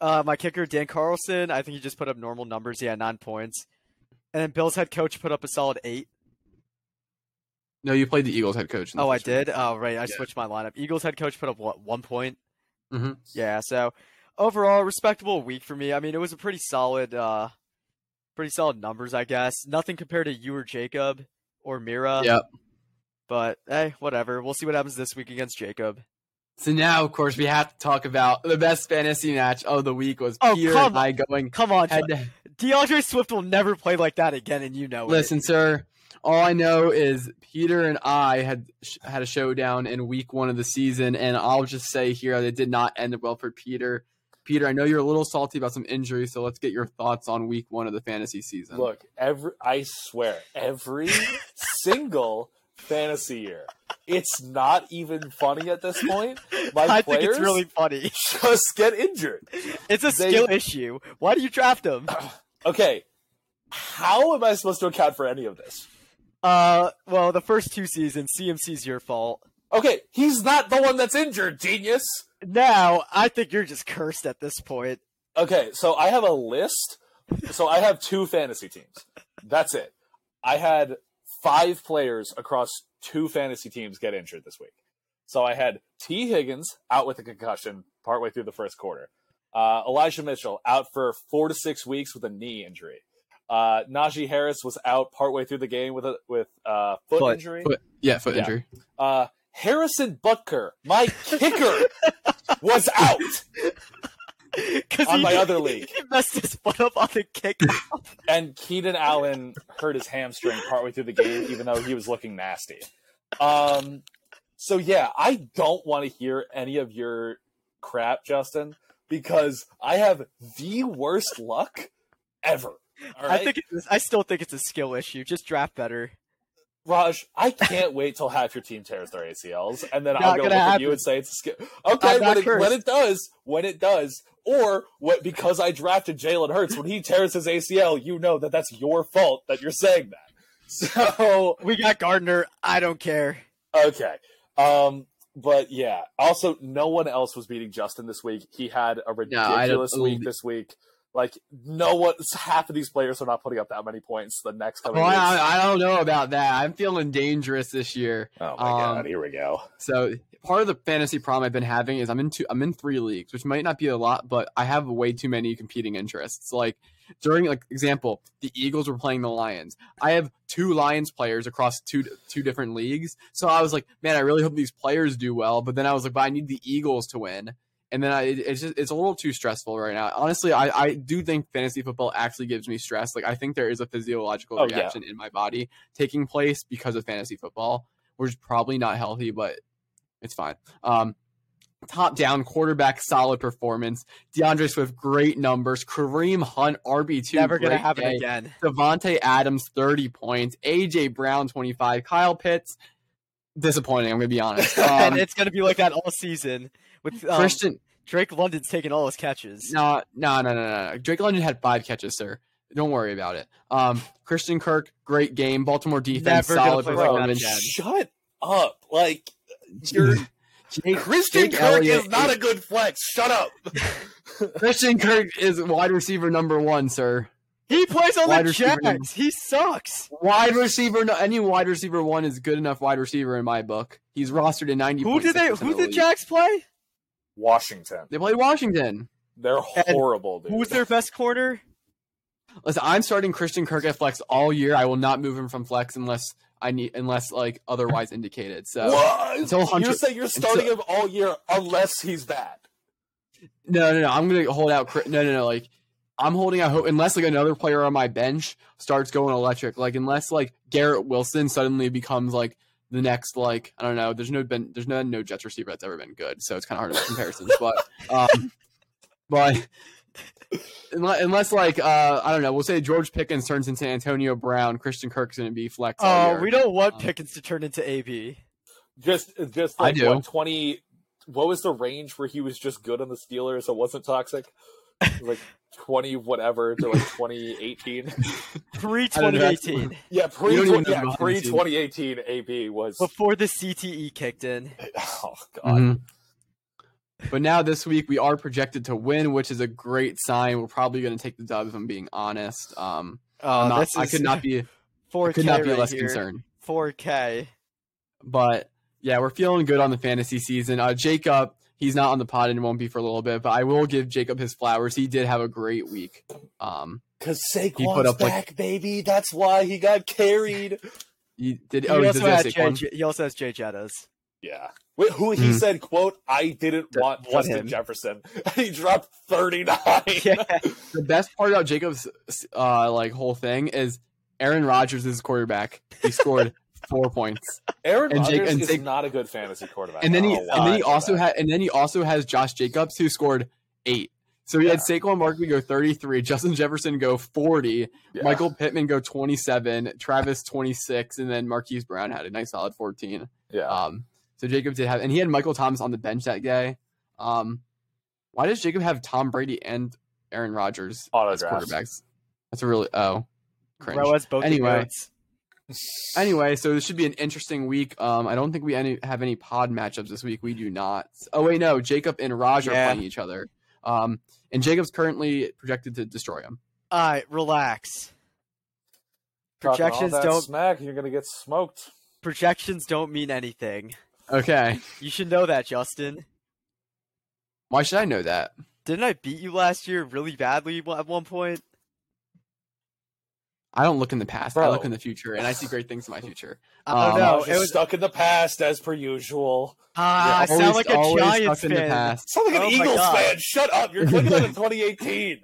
My kicker, Dan Carlson, I think he just put up normal numbers. He had 9 points. And then Bill's head coach put up a solid 8. No, you played the Eagles head coach. Oh, I did? Oh, right. I switched my lineup. Eagles head coach put up, what, 1 point? Mm-hmm. Yeah, so overall, respectable week for me. I mean, it was a pretty solid numbers, I guess. Nothing compared to you or Jacob or Mira. Yep. But, hey, whatever. We'll see what happens this week against Jacob. So now, of course, we have to talk about the best fantasy match of the week was Peter and I going. Come on, DeAndre Swift will never play like that again, and you know it. Listen, sir, all I know is Peter and I had a showdown in week 1 of the season, and I'll just say here that it did not end well for Peter. Peter, I know you're a little salty about some injuries, so let's get your thoughts on week 1 of the fantasy season. Look, I swear, every single fantasy year, it's not even funny at this point. I think it's really funny. Just get injured. It's a skill issue. Why do you draft them? Okay, how am I supposed to account for any of this? Well, the first 2 seasons, CMC's your fault. Okay, he's not the one that's injured, genius. Now I think you're just cursed at this point. Okay, so I have a list. So I have 2 fantasy teams. That's it. I had 5 players across 2 fantasy teams get injured this week. So I had T. Higgins out with a concussion partway through the first quarter. Elijah Mitchell out for 4 to 6 weeks with a knee injury. Najee Harris was out partway through the game with a foot injury. Foot injury. Harrison Butker, my kicker, was out on my other league. He messed his foot up on the kickoff. And Keaton Allen hurt his hamstring partway through the game, even though he was looking nasty. So yeah, I don't want to hear any of your crap, Justin, because I have the worst luck ever. All right? I still think it's a skill issue. Just draft better. Raj, I can't wait till half your team tears their ACLs, and then I'll go look at you and say it's a skill. Okay, when it does, or because I drafted Jalen Hurts, when he tears his ACL, you know that that's your fault that you're saying that. So we got Gardner. I don't care. Okay. But yeah. Also, no one else was beating Justin this week. He had a ridiculous week this week. Like, no one, half of these players are not putting up that many points the next coming weeks. I don't know about that. I'm feeling dangerous this year. Oh, my God. Here we go. So, part of the fantasy problem I've been having is I'm in three leagues, which might not be a lot, but I have way too many competing interests. Like, example, the Eagles were playing the Lions. I have two Lions players across two different leagues. So, I was like, man, I really hope these players do well. But then I was like, but I need the Eagles to win. And then it's a little too stressful right now. Honestly, I do think fantasy football actually gives me stress. Like, I think there is a physiological reaction in my body taking place because of fantasy football, which is probably not healthy, but it's fine. Top-down quarterback, solid performance. DeAndre Swift, great numbers. Kareem Hunt, RB2. Never going to happen again. Devontae Adams, 30 points. A.J. Brown, 25. Kyle Pitts, disappointing, I'm going to be honest. And it's going to be like that all season. With Christian Drake London's taking all his catches. No. Drake London had 5 catches, sir. Don't worry about it. Christian Kirk, great game. Baltimore defense, solid performance. Shut up! Like, you're Christian Kirk is not a good flex. Shut up. Christian Kirk is wide receiver number 1, sir. He plays on the Jacks. He sucks. Any wide receiver 1 is good enough wide receiver in my book. He's rostered in 90. Who did Jacks play? Washington. They play Washington. They're horrible, dude. Who's their best corner? Listen, I'm starting Christian Kirk at flex all year. I will not move him from flex unless otherwise indicated. So you say you're starting him all year unless he's bad. No. I'm gonna hold out. No. Like, I'm holding out hope unless like another player on my bench starts going electric. Like, unless like Garrett Wilson suddenly becomes like the next, like, I don't know, there's no Jets receiver that's ever been good, so it's kind of hard to make comparisons. But unless like I don't know, we'll say George Pickens turns into Antonio Brown, Christian Kirk's going to be flex. Oh, we don't want Pickens to turn into AB. Just like 120. What was the range where he was just good on the Steelers? It wasn't toxic. It was like 20 whatever to like 2018. Pre-2018. Yeah, pre-2018 AB was... Before the CTE kicked in. Oh, God. Mm-hmm. But now this week we are projected to win, which is a great sign. We're probably going to take the dub, if I'm being honest. I could not be less concerned. 4K. But, yeah, we're feeling good on the fantasy season. Jacob... He's not on the pod and won't be for a little bit, but I will give Jacob his flowers. He did have a great week. Because Saquon's back, baby. That's why he got carried. He also has Jay Jettas. Yeah. Who he said, quote, I didn't want Justin Jefferson. He dropped 39. Yeah. The best part about Jacob's whole thing is Aaron Rodgers is his quarterback. He scored 4 points. Aaron Rodgers is not a good fantasy quarterback. And then he also has Josh Jacobs, who scored 8. So he had Saquon Barkley go 33, Justin Jefferson go 40, Michael Pittman go 27, Travis 26, and then Marquise Brown had a nice solid 14. Yeah. So Jacob did have, and he had Michael Thomas on the bench that day. Why does Jacob have Tom Brady and Aaron Rodgers as quarterbacks? That's a really cringe. Anyway, so this should be an interesting week. I don't think we have any pod matchups this week. We do not. Oh, wait, no. Jacob and Raj are playing each other. And Jacob's currently projected to destroy him. All right, relax. Projections don't... smack, you're going to get smoked. Projections don't mean anything. Okay. You should know that, Justin. Why should I know that? Didn't I beat you last year really badly at one point? I don't look in the past. Bro. I look in the future, and I see great things in my future. I don't know. It was stuck in the past, as per usual. I sound like a Giants fan. Sound like an Eagles fan. Shut up. You're looking at 2018.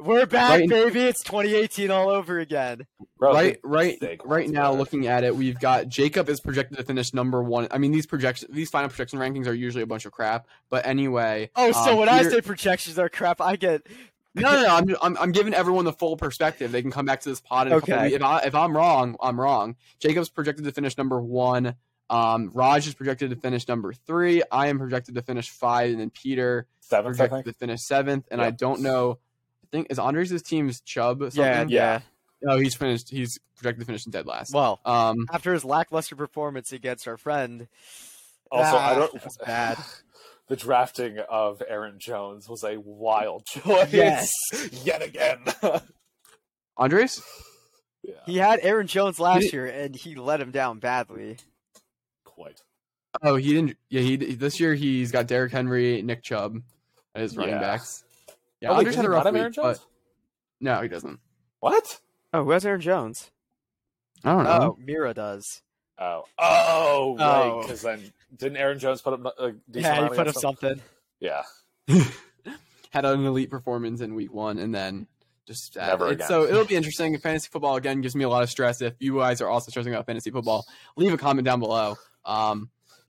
We're back, baby. It's 2018 all over again. Right now, looking at it, we've got Jacob is projected to finish number one. I mean, these final projection rankings are usually a bunch of crap. But anyway. Oh, so when I say projections are crap, I get. No. I'm giving everyone the full perspective. They can come back to this pod. Okay. If I'm wrong, I'm wrong. Jacob's projected to finish number one. Raj is projected to finish number three. I am projected to finish five, and then Peter seventh, projected to finish seventh. And yep. I don't know. I think is Andres' team's Chubb. Something? Yeah. No, he's finished. He's projected to finish in dead last. Well, after his lackluster performance against our friend. Also, I don't. That was bad. The drafting of Aaron Jones was a wild choice. Yes. Yet again. Andres? Yeah. He had Aaron Jones last year, and he let him down badly. Quite. Oh, he didn't. Yeah, this year he's got Derrick Henry, Nick Chubb as running backs. Yeah, Andres had a rough week, but no, he doesn't. What? Oh, who has Aaron Jones? I don't know. Oh, Mira does. Oh, right, because then didn't Aaron Jones put up a decent he put up something. Yeah. Had an elite performance in week one and then just never again. So it'll be interesting. Fantasy football, again, gives me a lot of stress. If you guys are also stressing about fantasy football, leave a comment down below.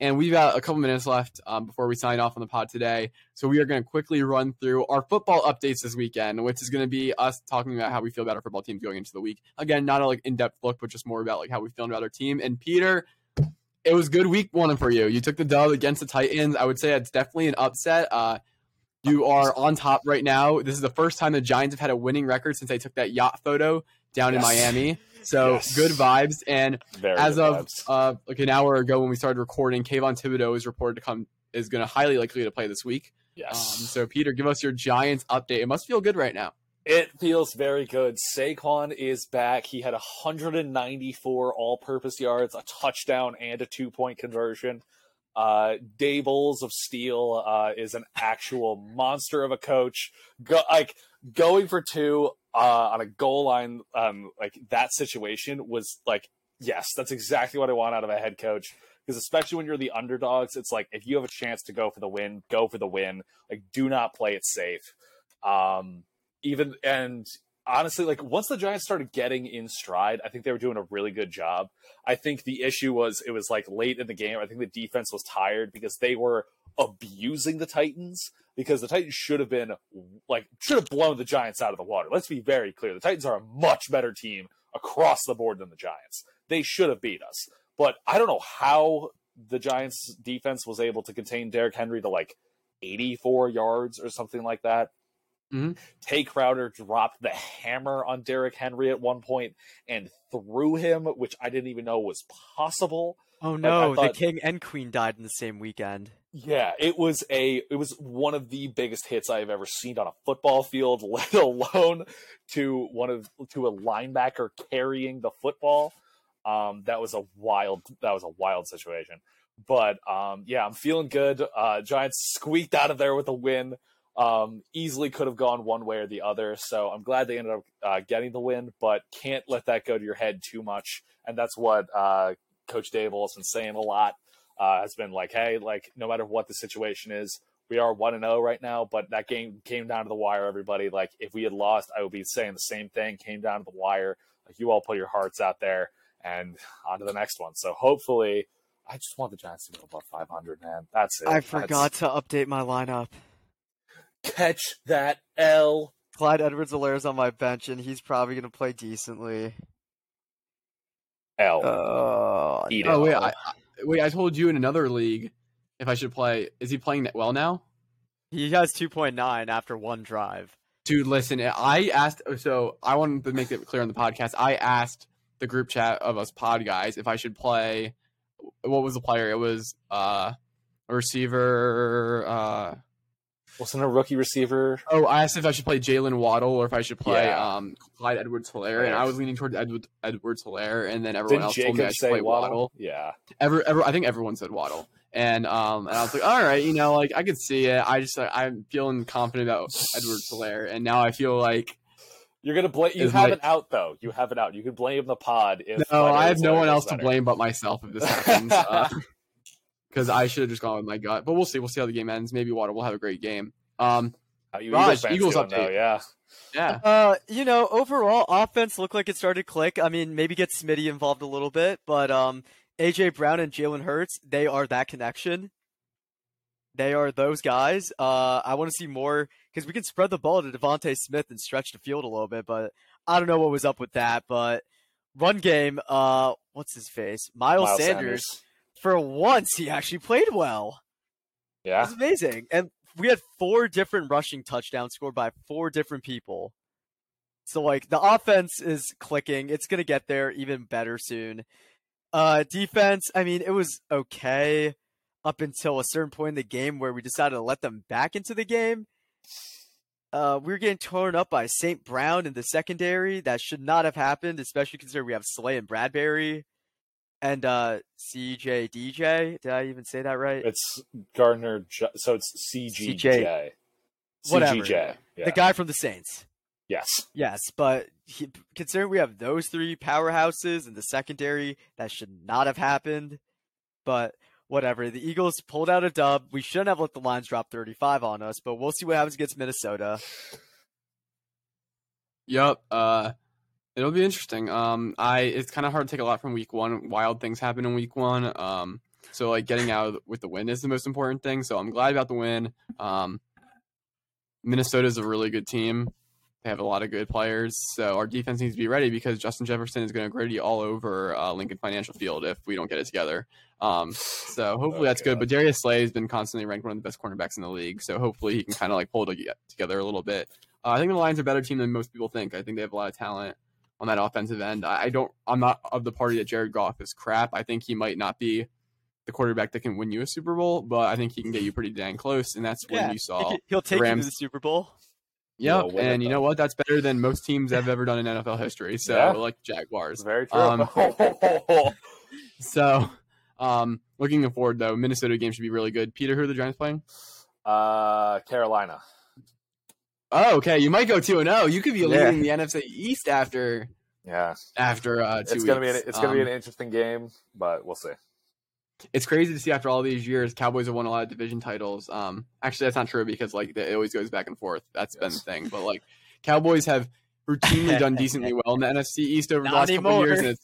And we've got a couple minutes left before we sign off on the pod today. So we are going to quickly run through our football updates this weekend, which is going to be us talking about how we feel about our football teams going into the week. Again, not a in-depth look, but just more about how we feel about our team. And Peter, it was good week one for you. You took the dub against the Titans. I would say it's definitely an upset. You are on top right now. This is the first time the Giants have had a winning record since they took that yacht photo down in Miami. So good vibes. And an hour ago when we started recording, Kayvon Thibodeau is reported to is going to highly likely to play this week. Yes. So Peter, give us your Giants update. It must feel good right now. It feels very good. Saquon is back. He had 194 all-purpose yards, a touchdown, and a two-point conversion. Dables of Steel is an actual monster of a coach. Going for two on a goal line, that situation was yes, that's exactly what I want out of a head coach. Because especially when you're the underdogs, it's if you have a chance to go for the win, go for the win. Do not play it safe. Honestly, once the Giants started getting in stride, I think they were doing a really good job. I think the issue was it was late in the game. I think the defense was tired because they were abusing the Titans because the Titans should have been should have blown the Giants out of the water. Let's be very clear. The Titans are a much better team across the board than the Giants. They should have beat us. But I don't know how the Giants defense was able to contain Derrick Henry to 84 yards or something like that. Mm-hmm. Tay Crowder dropped the hammer on Derrick Henry at one point and threw him, which I didn't even know was possible. Oh no, the king and queen died in the same weekend. Yeah, it was one of the biggest hits I have ever seen on a football field, let alone to a linebacker carrying the football. That was a wild situation. But I'm feeling good. Giants squeaked out of there with a win. Easily could have gone one way or the other, so I'm glad they ended up getting the win, but can't let that go to your head too much. And that's what Coach Dable has been saying a lot. Has been hey, no matter what the situation is, we are 1-0 right now, but that game came down to the wire, everybody. If we had lost, I would be saying the same thing. Came down to the wire. You all put your hearts out there and on to the next one. So hopefully, I just want the Giants to go above 500, man. That's it. I forgot to update my lineup. Catch that L. Clyde Edwards-Helaire's on my bench, and he's probably going to play decently. L. I told you in another league if I should play. Is he playing well now? He has 2.9 after one drive. Dude, listen, I asked. So I wanted to make it clear on the podcast. I asked the group chat of us pod guys if I should play. What was the player? It was a receiver. Wasn't a rookie receiver? Oh, I asked if I should play Jalen Waddle or if I should play Clyde Edwards-Helaire, and I was leaning towards Edwards-Helaire, and then everyone else told me I should play Waddle. Yeah, I think everyone said Waddle, and I was like, all right, I could see it. I just I'm feeling confident about Edwards-Helaire, and now I feel like you're gonna blame. You have it out though. You have it out. You can blame the pod. I have no one else to blame but myself if this happens. Because I should have just gone with my gut. But we'll see. We'll see how the game ends. Maybe Water will have a great game. Raj, Eagles update. Though, yeah. Yeah. You know, overall, offense looked like it started to click. I mean, maybe get Smitty involved a little bit, but A.J. Brown and Jalen Hurts, they are that connection. They are those guys. I want to see more because we can spread the ball to Devontae Smith and stretch the field a little bit, but I don't know what was up with that. But run game, what's his face? Miles Sanders. For once, he actually played well. Yeah. It was amazing. And we had 4 different rushing touchdowns scored by 4 different people. So, like, the offense is clicking. It's going to get there even better soon. Defense, I mean, it was okay up until a certain point in the game where we decided to let them back into the game. We were getting torn up by St. Brown in the secondary. That should not have happened, especially considering we have Slay and Bradbury. And CJDJ, did I even say that right? It's Gardner, so it's CGJ. Whatever. CGJ. Yeah. The guy from the Saints. Yes. Yes, but considering we have those 3 powerhouses in the secondary, that should not have happened. But whatever, the Eagles pulled out a dub. We shouldn't have let the Lions drop 35 on us, but we'll see what happens against Minnesota. Yep. It'll be interesting. It's kind of hard to take a lot from week one. Wild things happen in week one. So like getting out with the win is the most important thing. So I'm glad about the win. Minnesota is a really good team. They have a lot of good players. So our defense needs to be ready because Justin Jefferson is going to gritty all over Lincoln Financial Field if we don't get it together. So hopefully that's good. But Darius Slay has been constantly ranked one of the best cornerbacks in the league. So hopefully he can kind of like pull it together a little bit. I think the Lions are a better team than most people think. I think they have a lot of talent on that offensive end. I'm not of the party that Jared Goff is crap. I think he might not be the quarterback that can win you a Super Bowl, but I think he can get you pretty dang close. And that's when you saw he'll take Rams you to the Super Bowl. Yep. And you know what? That's better than most teams have ever done in NFL history. So like Jaguars. Very true. Looking forward though, Minnesota game should be really good. Peter, who are the Giants playing? Carolina. Oh, okay. You might go 2-0. You could be leading the NFC East after 2 weeks. It's gonna be an interesting game, but we'll see. It's crazy to see after all these years, Cowboys have won a lot of division titles. Actually, that's not true because like it always goes back and forth. That's been the thing. But like, Cowboys have routinely done decently well in the NFC East over the last couple of years,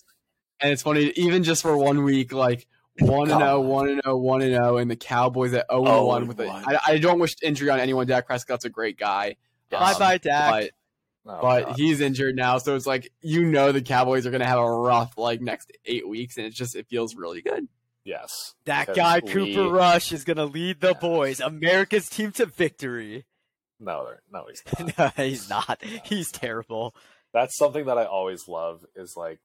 and it's funny even just for 1 week, like. 1-0, and the Cowboys at 0-1 with it. I don't wish injury on anyone. Dak Prescott's a great guy. Bye-bye, Dak. But he's injured now, so it's like the Cowboys are going to have a rough next 8 weeks, and it feels really good. Yes. That guy, Cooper Rush, is going to lead the boys, America's team, to victory. No, he's not. No, he's not. No. He's terrible. That's something that I always love is like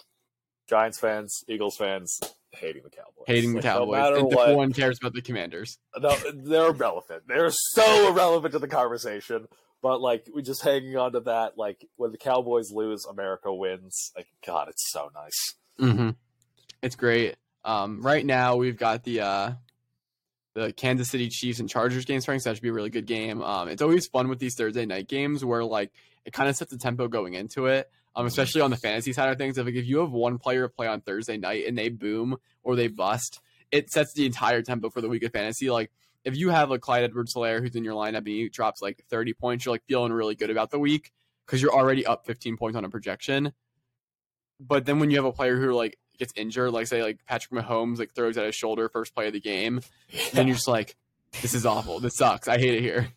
Giants fans, Eagles fans, hating the Cowboys. No matter what, no one cares about the Commanders. No, they're irrelevant. They're so irrelevant to the conversation. But we're just hanging on to that. When the Cowboys lose, America wins. God, it's so nice. Mm-hmm. It's great. Right now, we've got the Kansas City Chiefs and Chargers game starting, so that should be a really good game. It's always fun with these Thursday night games where it kind of sets the tempo going into it. Especially on the fantasy side of things, if you have one player play on Thursday night and they boom or they bust, it sets the entire tempo for the week of fantasy. If you have Clyde Edwards-Helaire who's in your lineup and he drops 30 points, you're feeling really good about the week because you're already up 15 points on a projection. But then when you have a player who gets injured, say Patrick Mahomes throws at his shoulder first play of the game, then you're just this is awful. This sucks. I hate it here.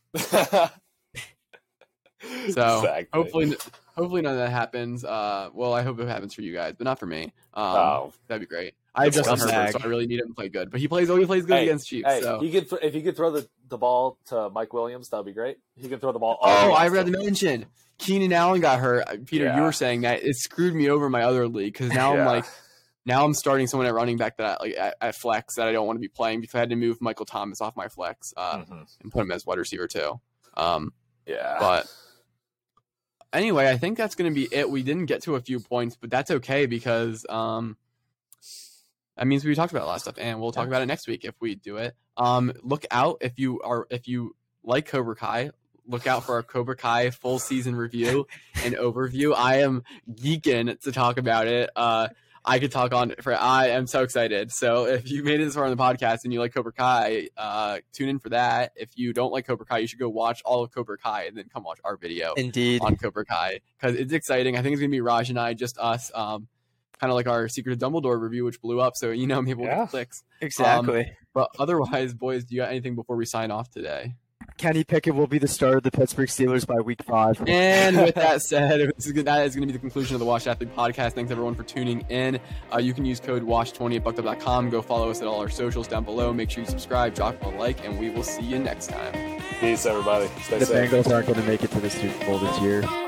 So exactly. Hopefully none of that happens. I hope it happens for you guys, but not for me. That'd be great. I have Justin Herbert, so I really need him to play good. But he plays good against Chiefs. So. If he could throw the ball to Mike Williams, that'd be great. He can throw the ball. I read the mention. Keenan Allen got hurt. Peter, you were saying that it screwed me over in my other league because now now I'm starting someone at running back that at flex that I don't want to be playing because I had to move Michael Thomas off my flex and put him as wide receiver too. But. Anyway, I think that's going to be it. We didn't get to a few points, but that's okay because that means we talked about a lot of stuff, and we'll talk about it next week if we do it. Look out if you like Cobra Kai. Look out for our Cobra Kai full season review and overview. I am geeking to talk about it. I could talk on for. I am so excited. So if you made it this far on the podcast and you like Cobra Kai, tune in for that. If you don't like Cobra Kai, you should go watch all of Cobra Kai and then come watch our video on Cobra Kai, because it's exciting. I think it's gonna be Raj and I, just us, kind of like our Secret of Dumbledore review, which blew up. So you know, maybe we'll get clicks. Exactly. But otherwise, boys, do you got anything before we sign off today? Kenny Pickett will be the starter of the Pittsburgh Steelers by week 5. And with that said, that is going to be the conclusion of the Washed Athlete podcast. Thanks, everyone, for tuning in. You can use code WASH20 at buckedup.com. Go follow us at all our socials down below. Make sure you subscribe, drop a like, and we will see you next time. Peace, everybody. Stay safe. The Bengals aren't going to make it to the Super Bowl this year.